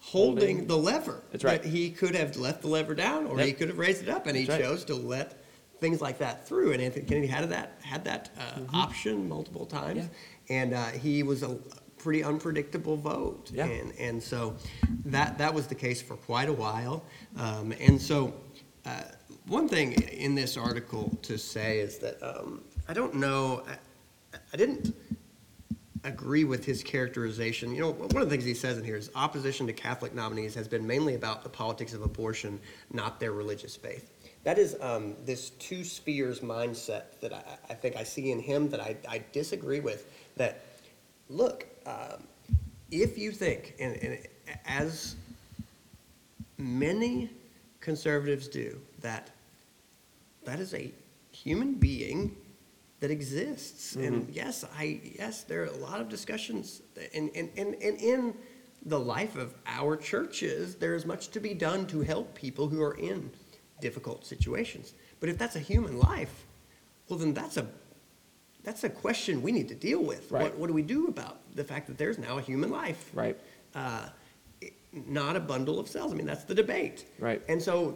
holding, holding. the lever. That's right. That he could have left the lever down, or yep. he could have raised it up, and That's he right. chose to let things like that through. And Anthony Kennedy had that had that uh, mm-hmm. option multiple times, yeah. and uh, he was a. pretty unpredictable vote, yeah. and and so that that was the case for quite a while. Um, and so, uh, one thing in this article to say is that um, I don't know, I, I didn't agree with his characterization. You know, one of the things he says in here is opposition to Catholic nominees has been mainly about the politics of abortion, not their religious faith. That is um, this two spheres mindset that I, I think I see in him that I, I disagree with. That look. Um, if you think, and, and as many conservatives do, that that is a human being that exists. Mm-hmm. And yes, I yes, there are a lot of discussions. And, and, and, and in the life of our churches, there is much to be done to help people who are in difficult situations. But if that's a human life, well, then that's a That's a question we need to deal with. Right. What, what do we do about the fact that there's now a human life? Right. Uh, not a bundle of cells. I mean, that's the debate. Right. And so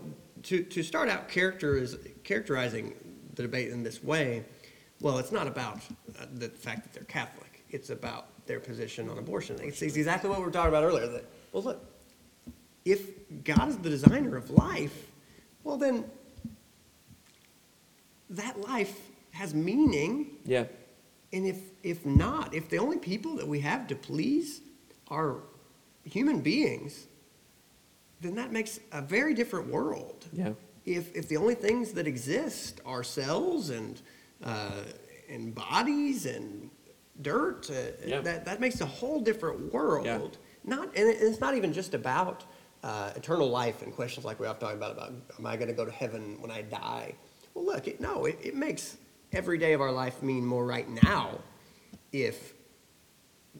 to to start out characteriz- characterizing the debate in this way, well, it's not about uh, the fact that they're Catholic. It's about their position on abortion. It's, it's exactly what we were talking about earlier. That, well, look, if God is the designer of life, well, then that life has meaning, yeah. And if if not, if the only people that we have to please are human beings, then that makes a very different world. Yeah. If if the only things that exist are cells and uh, and bodies and dirt, uh, yeah. that that makes a whole different world. Yeah. Not and it's not even just about uh, eternal life and questions like we were talking about about am I going to go to heaven when I die? Well, look, it, no, it, it makes every day of our life mean more right now if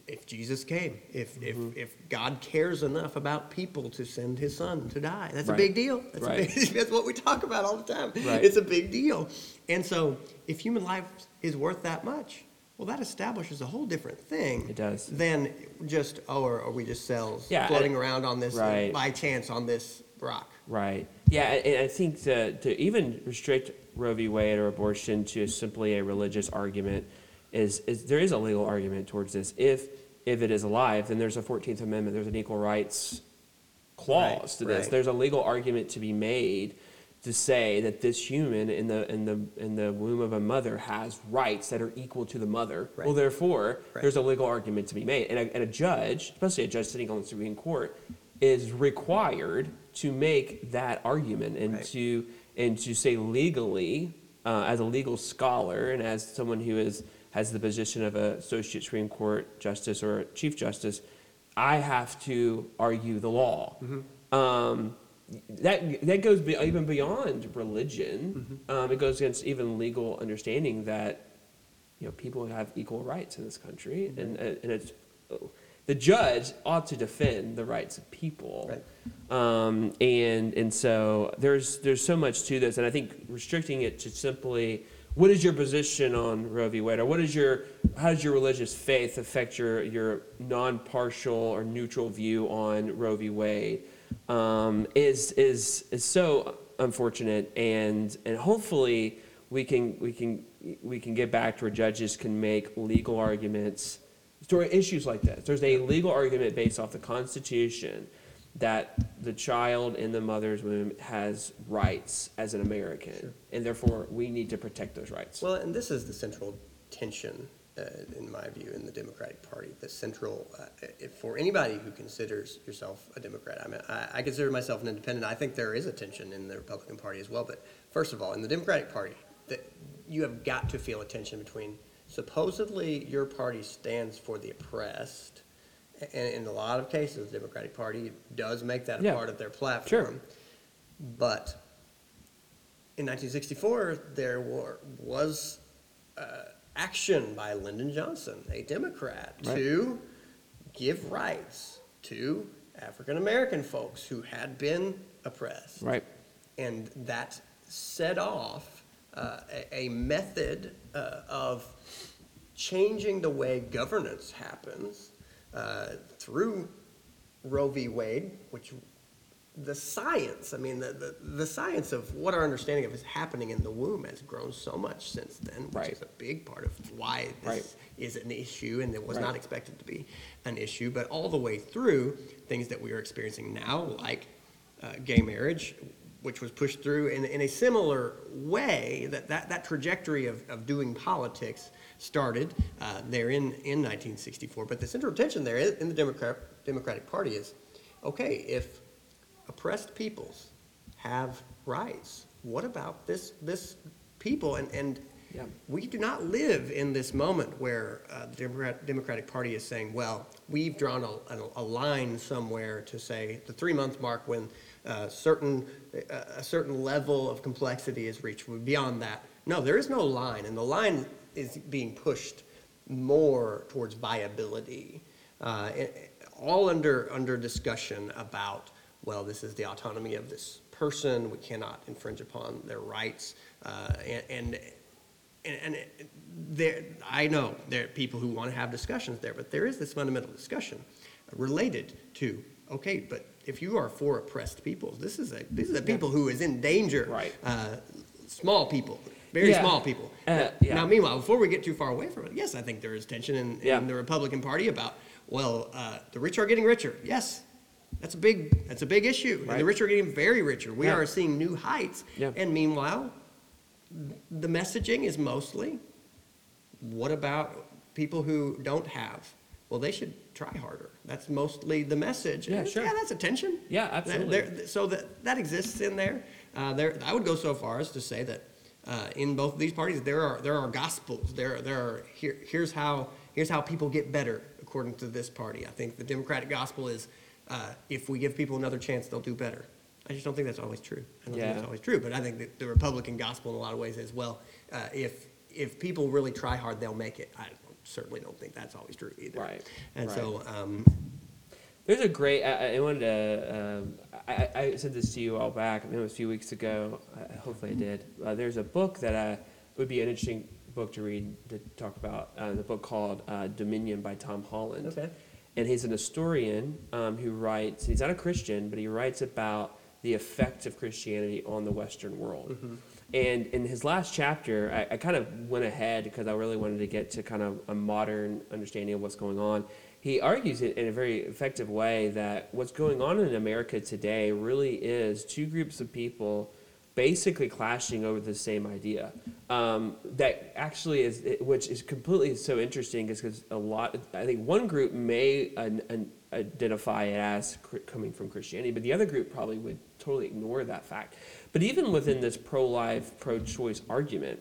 if Jesus came, if mm-hmm. if, if God cares enough about people to send his son to die. That's right. a big deal. That's, right. a big, that's what we talk about all the time. Right. It's a big deal. And so if human life is worth that much, well, that establishes a whole different thing. It does. Than just, oh, or are we just cells yeah, floating I, around on this, right. by chance on this rock. Right. Yeah, and I think to, to even restrict Roe v. Wade or abortion to simply a religious argument is, is there is a legal argument towards this. If if it is alive, then there's a fourteenth Amendment, there's an equal rights clause right, to this. Right. There's a legal argument to be made to say that this human in the in the in the womb of a mother has rights that are equal to the mother. Right. Well, therefore, right. there's a legal argument to be made, and a, and a judge, especially a judge sitting on the Supreme Court, is required to make that argument and right. to and to say legally, uh, as a legal scholar and as someone who is has the position of a associate Supreme Court justice or chief justice, I have to argue the law. Mm-hmm. Um, that that goes be, even beyond religion. Mm-hmm. Um, it goes against even legal understanding that you know, people have equal rights in this country, mm-hmm. and and it's, the judge ought to defend the rights of people, right. um, and and so there's there's so much to this, and I think restricting it to simply what is your position on Roe v. Wade, or what is your how does your religious faith affect your your non-partial or neutral view on Roe v. Wade, um, is is is so unfortunate, and and hopefully we can we can we can get back to where judges can make legal arguments. So issues like this, there's a legal argument based off the Constitution that the child in the mother's womb has rights as an American, sure. and therefore we need to protect those rights. Well, and this is the central tension, uh, in my view, in the Democratic Party. The central, uh, if for anybody who considers yourself a Democrat, I mean, I, I consider myself an independent. I think there is a tension in the Republican Party as well. But first of all, in the Democratic Party, that you have got to feel a tension between. Supposedly, your party stands for the oppressed, and in a lot of cases, the Democratic Party does make that a yeah. part of their platform. Sure. But in nineteen sixty-four, there were, was uh, action by Lyndon Johnson, a Democrat, right. to give rights to African-American folks who had been oppressed. Right. And that set off uh, a, a method uh, of... changing the way governance happens uh, through Roe v. Wade, which the science, I mean, the, the, the science of what our understanding of is happening in the womb has grown so much since then, which right. is a big part of why this right. is an issue, and it was right. not expected to be an issue, but all the way through things that we are experiencing now, like uh, gay marriage, which was pushed through in, in a similar way, that, that, that trajectory of, of doing politics started uh, there in, in nineteen sixty-four. But the central tension there in the Democrat, Democratic Party is, okay, if oppressed peoples have rights, what about this this people? And, and yeah. we do not live in this moment where uh, the Democrat, Democratic Party is saying, well, we've drawn a, a, a line somewhere to say the three-month mark when uh, certain uh, a certain level of complexity is reached. Beyond that, no, there is no line, and the line is being pushed more towards viability, uh, all under under discussion about, well, this is the autonomy of this person. We cannot infringe upon their rights, uh, and and and there. I know there are people who want to have discussions there, but there is this fundamental discussion related to, okay, but if you are for oppressed peoples, this is a this is a people who is in danger, right? Uh, small people. Very yeah. small people. Uh, yeah. Now, meanwhile, before we get too far away from it, yes, I think there is tension in, in yeah. the Republican Party about, well, uh, the rich are getting richer. Yes, that's a big that's a big issue. Right. And the rich are getting very richer. We yeah. are seeing new heights. Yeah. And meanwhile, the messaging is mostly, what about people who don't have? Well, they should try harder. That's mostly the message. Yeah, sure. Yeah, that's a tension. Yeah, absolutely. There, so that, that exists in there. Uh, there. I would go so far as to say that Uh, in both of these parties, there are there are gospels. There there are here, here's how here's how people get better according to this party. I think the Democratic gospel is uh, if we give people another chance, they'll do better. I just don't think that's always true. I don't yeah. think that's always true. But I think that the Republican gospel in a lot of ways is, well, uh, if if people really try hard, they'll make it. I certainly don't think that's always true either. Right. And right. so um, there's a great. I, I wanted to. Um, I, I said this to you all back. I mean, it was a few weeks ago. Uh, hopefully, I did. Uh, there's a book that I, would be an interesting book to read to talk about. Uh, the book called uh, *Dominion* by Tom Holland. Okay. And he's an historian um, who writes. He's not a Christian, but he writes about the effects of Christianity on the Western world. Mm-hmm. And in his last chapter, I, I kind of went ahead because I really wanted to get to kind of a modern understanding of what's going on. He argues it in a very effective way that what's going on in America today really is two groups of people basically clashing over the same idea. Um, that actually is, which is completely so interesting, is because a lot, I think one group may an, an identify it as cr- coming from Christianity, but the other group probably would totally ignore that fact. But even within this pro-life, pro-choice argument,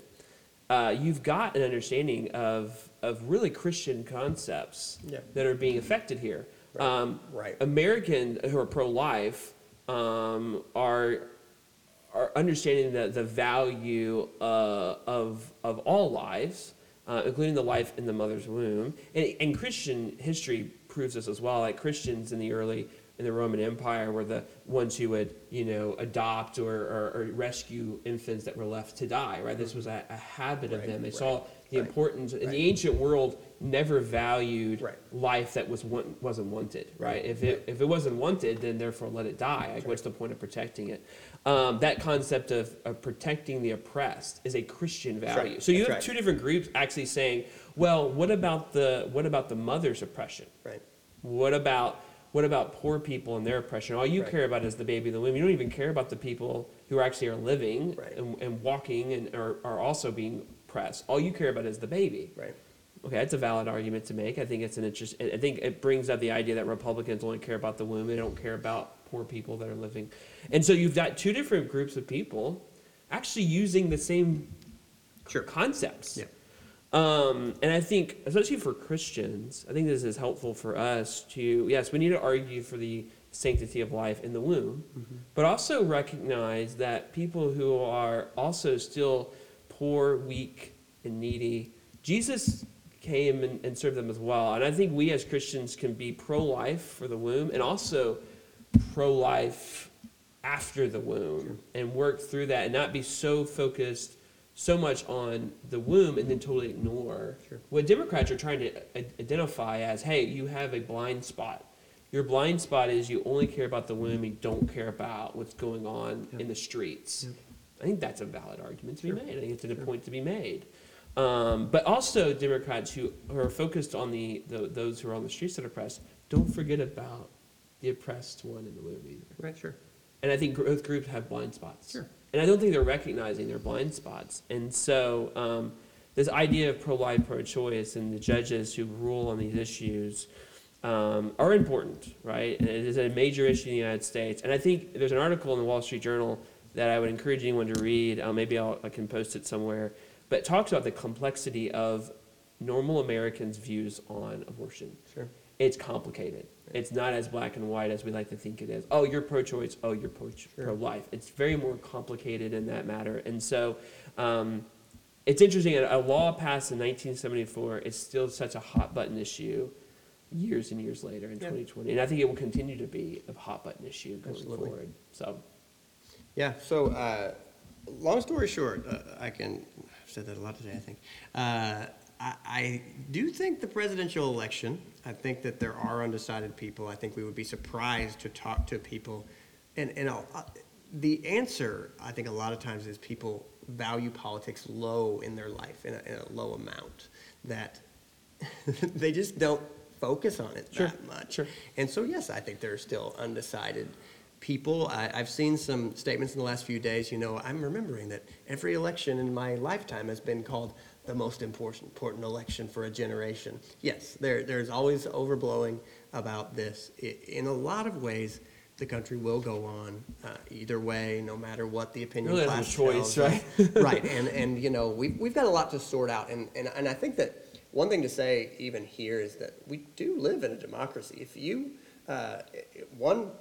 Uh, you've got an understanding of of really Christian concepts yeah. that are being affected here. Right. Um, right. Americans who are pro-life um, are are understanding the the value uh, of of all lives, uh, including the life in the mother's womb. And, and Christian history proves this as well. Like Christians in the early, in the Roman Empire were the ones who would, you know, adopt or, or, or rescue infants that were left to die, right? This was a, a habit of right, them. They right, saw the right, importance. Right. In the ancient world, never valued right. life that was want, wasn't wanted, right? If it if it wasn't wanted, then therefore let it die. Like right. what's the point of protecting it? Um, that concept of, of protecting the oppressed is a Christian value. Right. So you That's have right. two different groups actually saying, well, what about the what about the mother's oppression? Right. What about what about poor people and their oppression? All you right. care about is the baby in the womb. You don't even care about the people who actually are living right. and, and walking and are, are also being oppressed. All you care about is the baby. Right. Okay, that's a valid argument to make. I think it's an interest. I think it brings up the idea that Republicans only care about the womb. They don't care about poor people that are living. And so you've got two different groups of people actually using the same sure. concepts. Yeah. Um, and I think, especially for Christians, I think this is helpful for us to, yes, we need to argue for the sanctity of life in the womb, mm-hmm. but also recognize that people who are also still poor, weak, and needy, Jesus came and, and served them as well. And I think we as Christians can be pro-life for the womb and also pro-life after the womb sure. and work through that and not be so focused so much on the womb and then totally ignore sure. what Democrats are trying to identify as, hey, you have a blind spot. Your blind spot is you only care about the womb and you don't care about what's going on yep. in the streets. Yep. I think that's a valid argument to sure. be made. I think it's a good sure. point to be made. Um, but also Democrats who, who are focused on the, the those who are on the streets that are oppressed, don't forget about the oppressed one in the womb either. Right, sure. And I think both groups have blind spots. Sure. And I don't think they're recognizing their blind spots. And so um, this idea of pro-life, pro-choice, and the judges who rule on these issues um, are important, right? And it is a major issue in the United States. And I think there's an article in the Wall Street Journal that I would encourage anyone to read. Uh, maybe I'll, I can post it somewhere. But it talks about the complexity of normal Americans' views on abortion. Sure. It's complicated. Right. It's not as black and white as we like to think it is. Oh, you're pro-choice. Oh, you're pro-life. Sure. It's very more complicated in that matter. And so um, it's interesting. A law passed in nineteen seventy-four is still such a hot-button issue years and years later in yeah. twenty twenty. And I think it will continue to be a hot-button issue going Absolutely. forward. So, yeah. So uh, long story short, uh, I can... I've said that a lot today, I think. Uh, I, I do think the presidential election, I think that there are undecided people. I think we would be surprised to talk to people. And, and I'll, uh, the answer, I think a lot of times, is people value politics low in their life, in a, in a low amount, that they just don't focus on it sure. that much. Sure. And so, yes, I think there are still undecided people. I, I've seen some statements in the last few days, you know, I'm remembering that every election in my lifetime has been called the most important, important election for a generation. Yes, there, there's always overblowing about this. It, in a lot of ways, the country will go on uh, either way, no matter what the opinion really class tells. Choice, right? right, and, and you know, we've, we've got a lot to sort out, and, and, and I think that one thing to say even here is that we do live in a democracy. If you, uh, one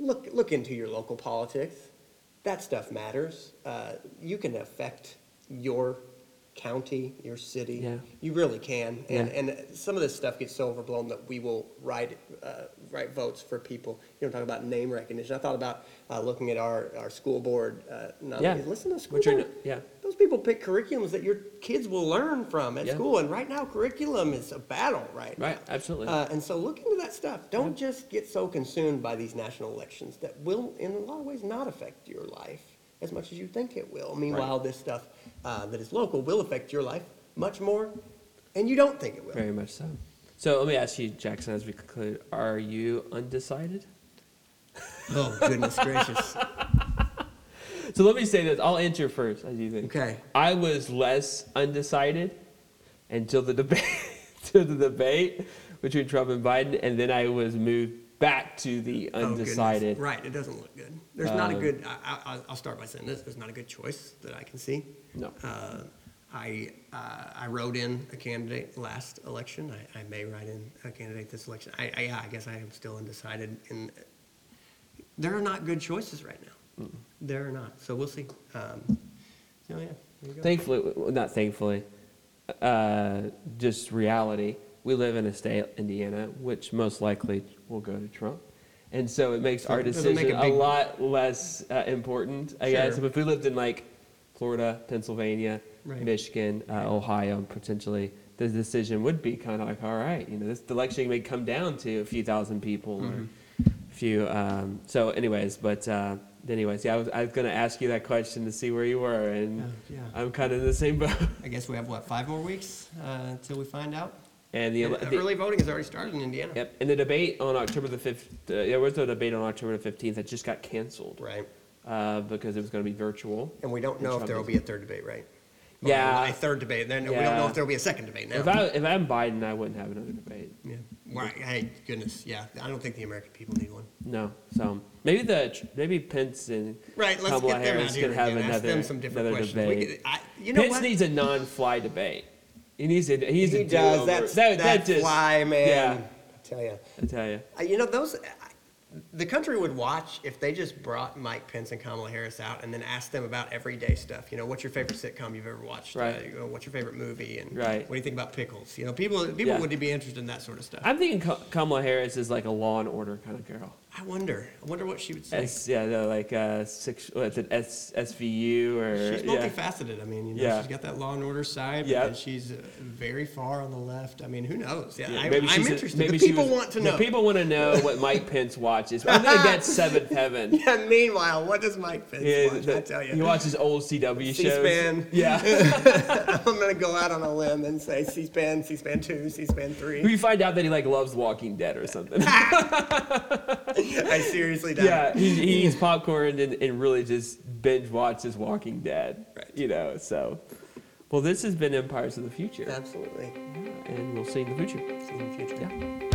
Look look into your local politics. That stuff matters. Uh, you can affect your county, your city. Yeah. You really can. And yeah. and some of this stuff gets so overblown that we will write uh, write votes for people. You know, talk about name recognition. I thought about uh, looking at our, our school board. Uh, yeah. Listen to school Which board. Are, yeah. Those people pick curriculums that your kids will learn from at yeah. school. And right now, curriculum is a battle right now. Right, absolutely. Uh, and so look into that stuff. Don't yeah. just get so consumed by these national elections that will, in a lot of ways, not affect your life as much as you think it will. Meanwhile, right. this stuff uh, that is local will affect your life much more, and you don't think it will. Very much so. So let me ask you, Jackson, as we conclude, are you undecided? Oh, goodness gracious. So let me say this. I'll answer first, as you think. Okay. I was less undecided until the debate, to the debate between Trump and Biden, and then I was moved back to the undecided. Oh, right. It doesn't look good. There's um, not a good. I, I, I'll start by saying this. There's not a good choice that I can see. No. Uh, I uh, I wrote in a candidate last election. I, I may write in a candidate this election. I, I yeah. I guess I am still undecided. And there are not good choices right now. Mm-mm. There or not, so we'll see. Um, so yeah, there you go. Thankfully, not thankfully, uh, just reality. We live in a state, Indiana, which most likely will go to Trump. And so it makes our decision make a, big... a lot less uh, important, I sure. guess. If we lived in like Florida, Pennsylvania, right. Michigan, uh, right. Ohio, potentially, the decision would be kind of like, all right, you know, this election may come down to a few thousand people mm-hmm. or a few. Um, so anyways, but uh, anyways, yeah, I was, I was going to ask you that question to see where you were, and uh, yeah. I'm kind of in the same boat. I guess we have, what, five more weeks uh, until we find out? And the, the early voting has already started in Indiana. Yep, and the debate on October the fifth, uh, there was no debate on October the fifteenth that just got canceled, right? Uh, because it was going to be virtual. And we don't know Trump if there will be a third debate, right? Or yeah, a third debate. Then yeah. we don't know if there will be a second debate now. If, I, if I'm Biden, I wouldn't have another debate. Yeah, right. Hey, goodness, yeah. I don't think the American people need one. No, so maybe the maybe Pence and right, let's Kamala get Harris could have again. another, them some different another debate. We could, I, you know Pence what? needs a non-fly debate. He needs a, he's he a does. That's, that, that, that just, fly, man. Yeah. I tell you. I tell you. Uh, you know, those, uh, the country would watch if they just brought Mike Pence and Kamala Harris out and then asked them about everyday stuff. You know, what's your favorite sitcom you've ever watched? Right. Uh, you know, what's your favorite movie? And right. what do you think about pickles? You know, people people yeah. would be interested in that sort of stuff. I'm thinking Kamala Harris is like a Law and Order kind of girl. I wonder. I wonder what she would say. S, yeah, no, like uh, six, what's it, S, SVU or... She's multifaceted. Yeah. I mean, you know, yeah. she's got that Law and Order side, yep. and she's uh, very far on the left. I mean, who knows? Yeah, yeah, I, maybe I'm she's interested. A, maybe the people was, want to know. The people want to know what Mike Pence watches. I'm going to get Seventh Heaven. Yeah, meanwhile, what does Mike Pence yeah, watch? The, I tell you. He watches old C W C-SPAN. shows. C-SPAN. Yeah. I'm going to go out on a limb and say C-SPAN, C-SPAN two, C-SPAN three. We find out that he like loves Walking Dead or something. I seriously doubt yeah, it. Yeah, he, he eats popcorn and, and really just binge watches Walking Dead. Right. You know, so. Well, this has been Empires of the Future. Absolutely. And we'll see you in the future. See you in the future. Yeah.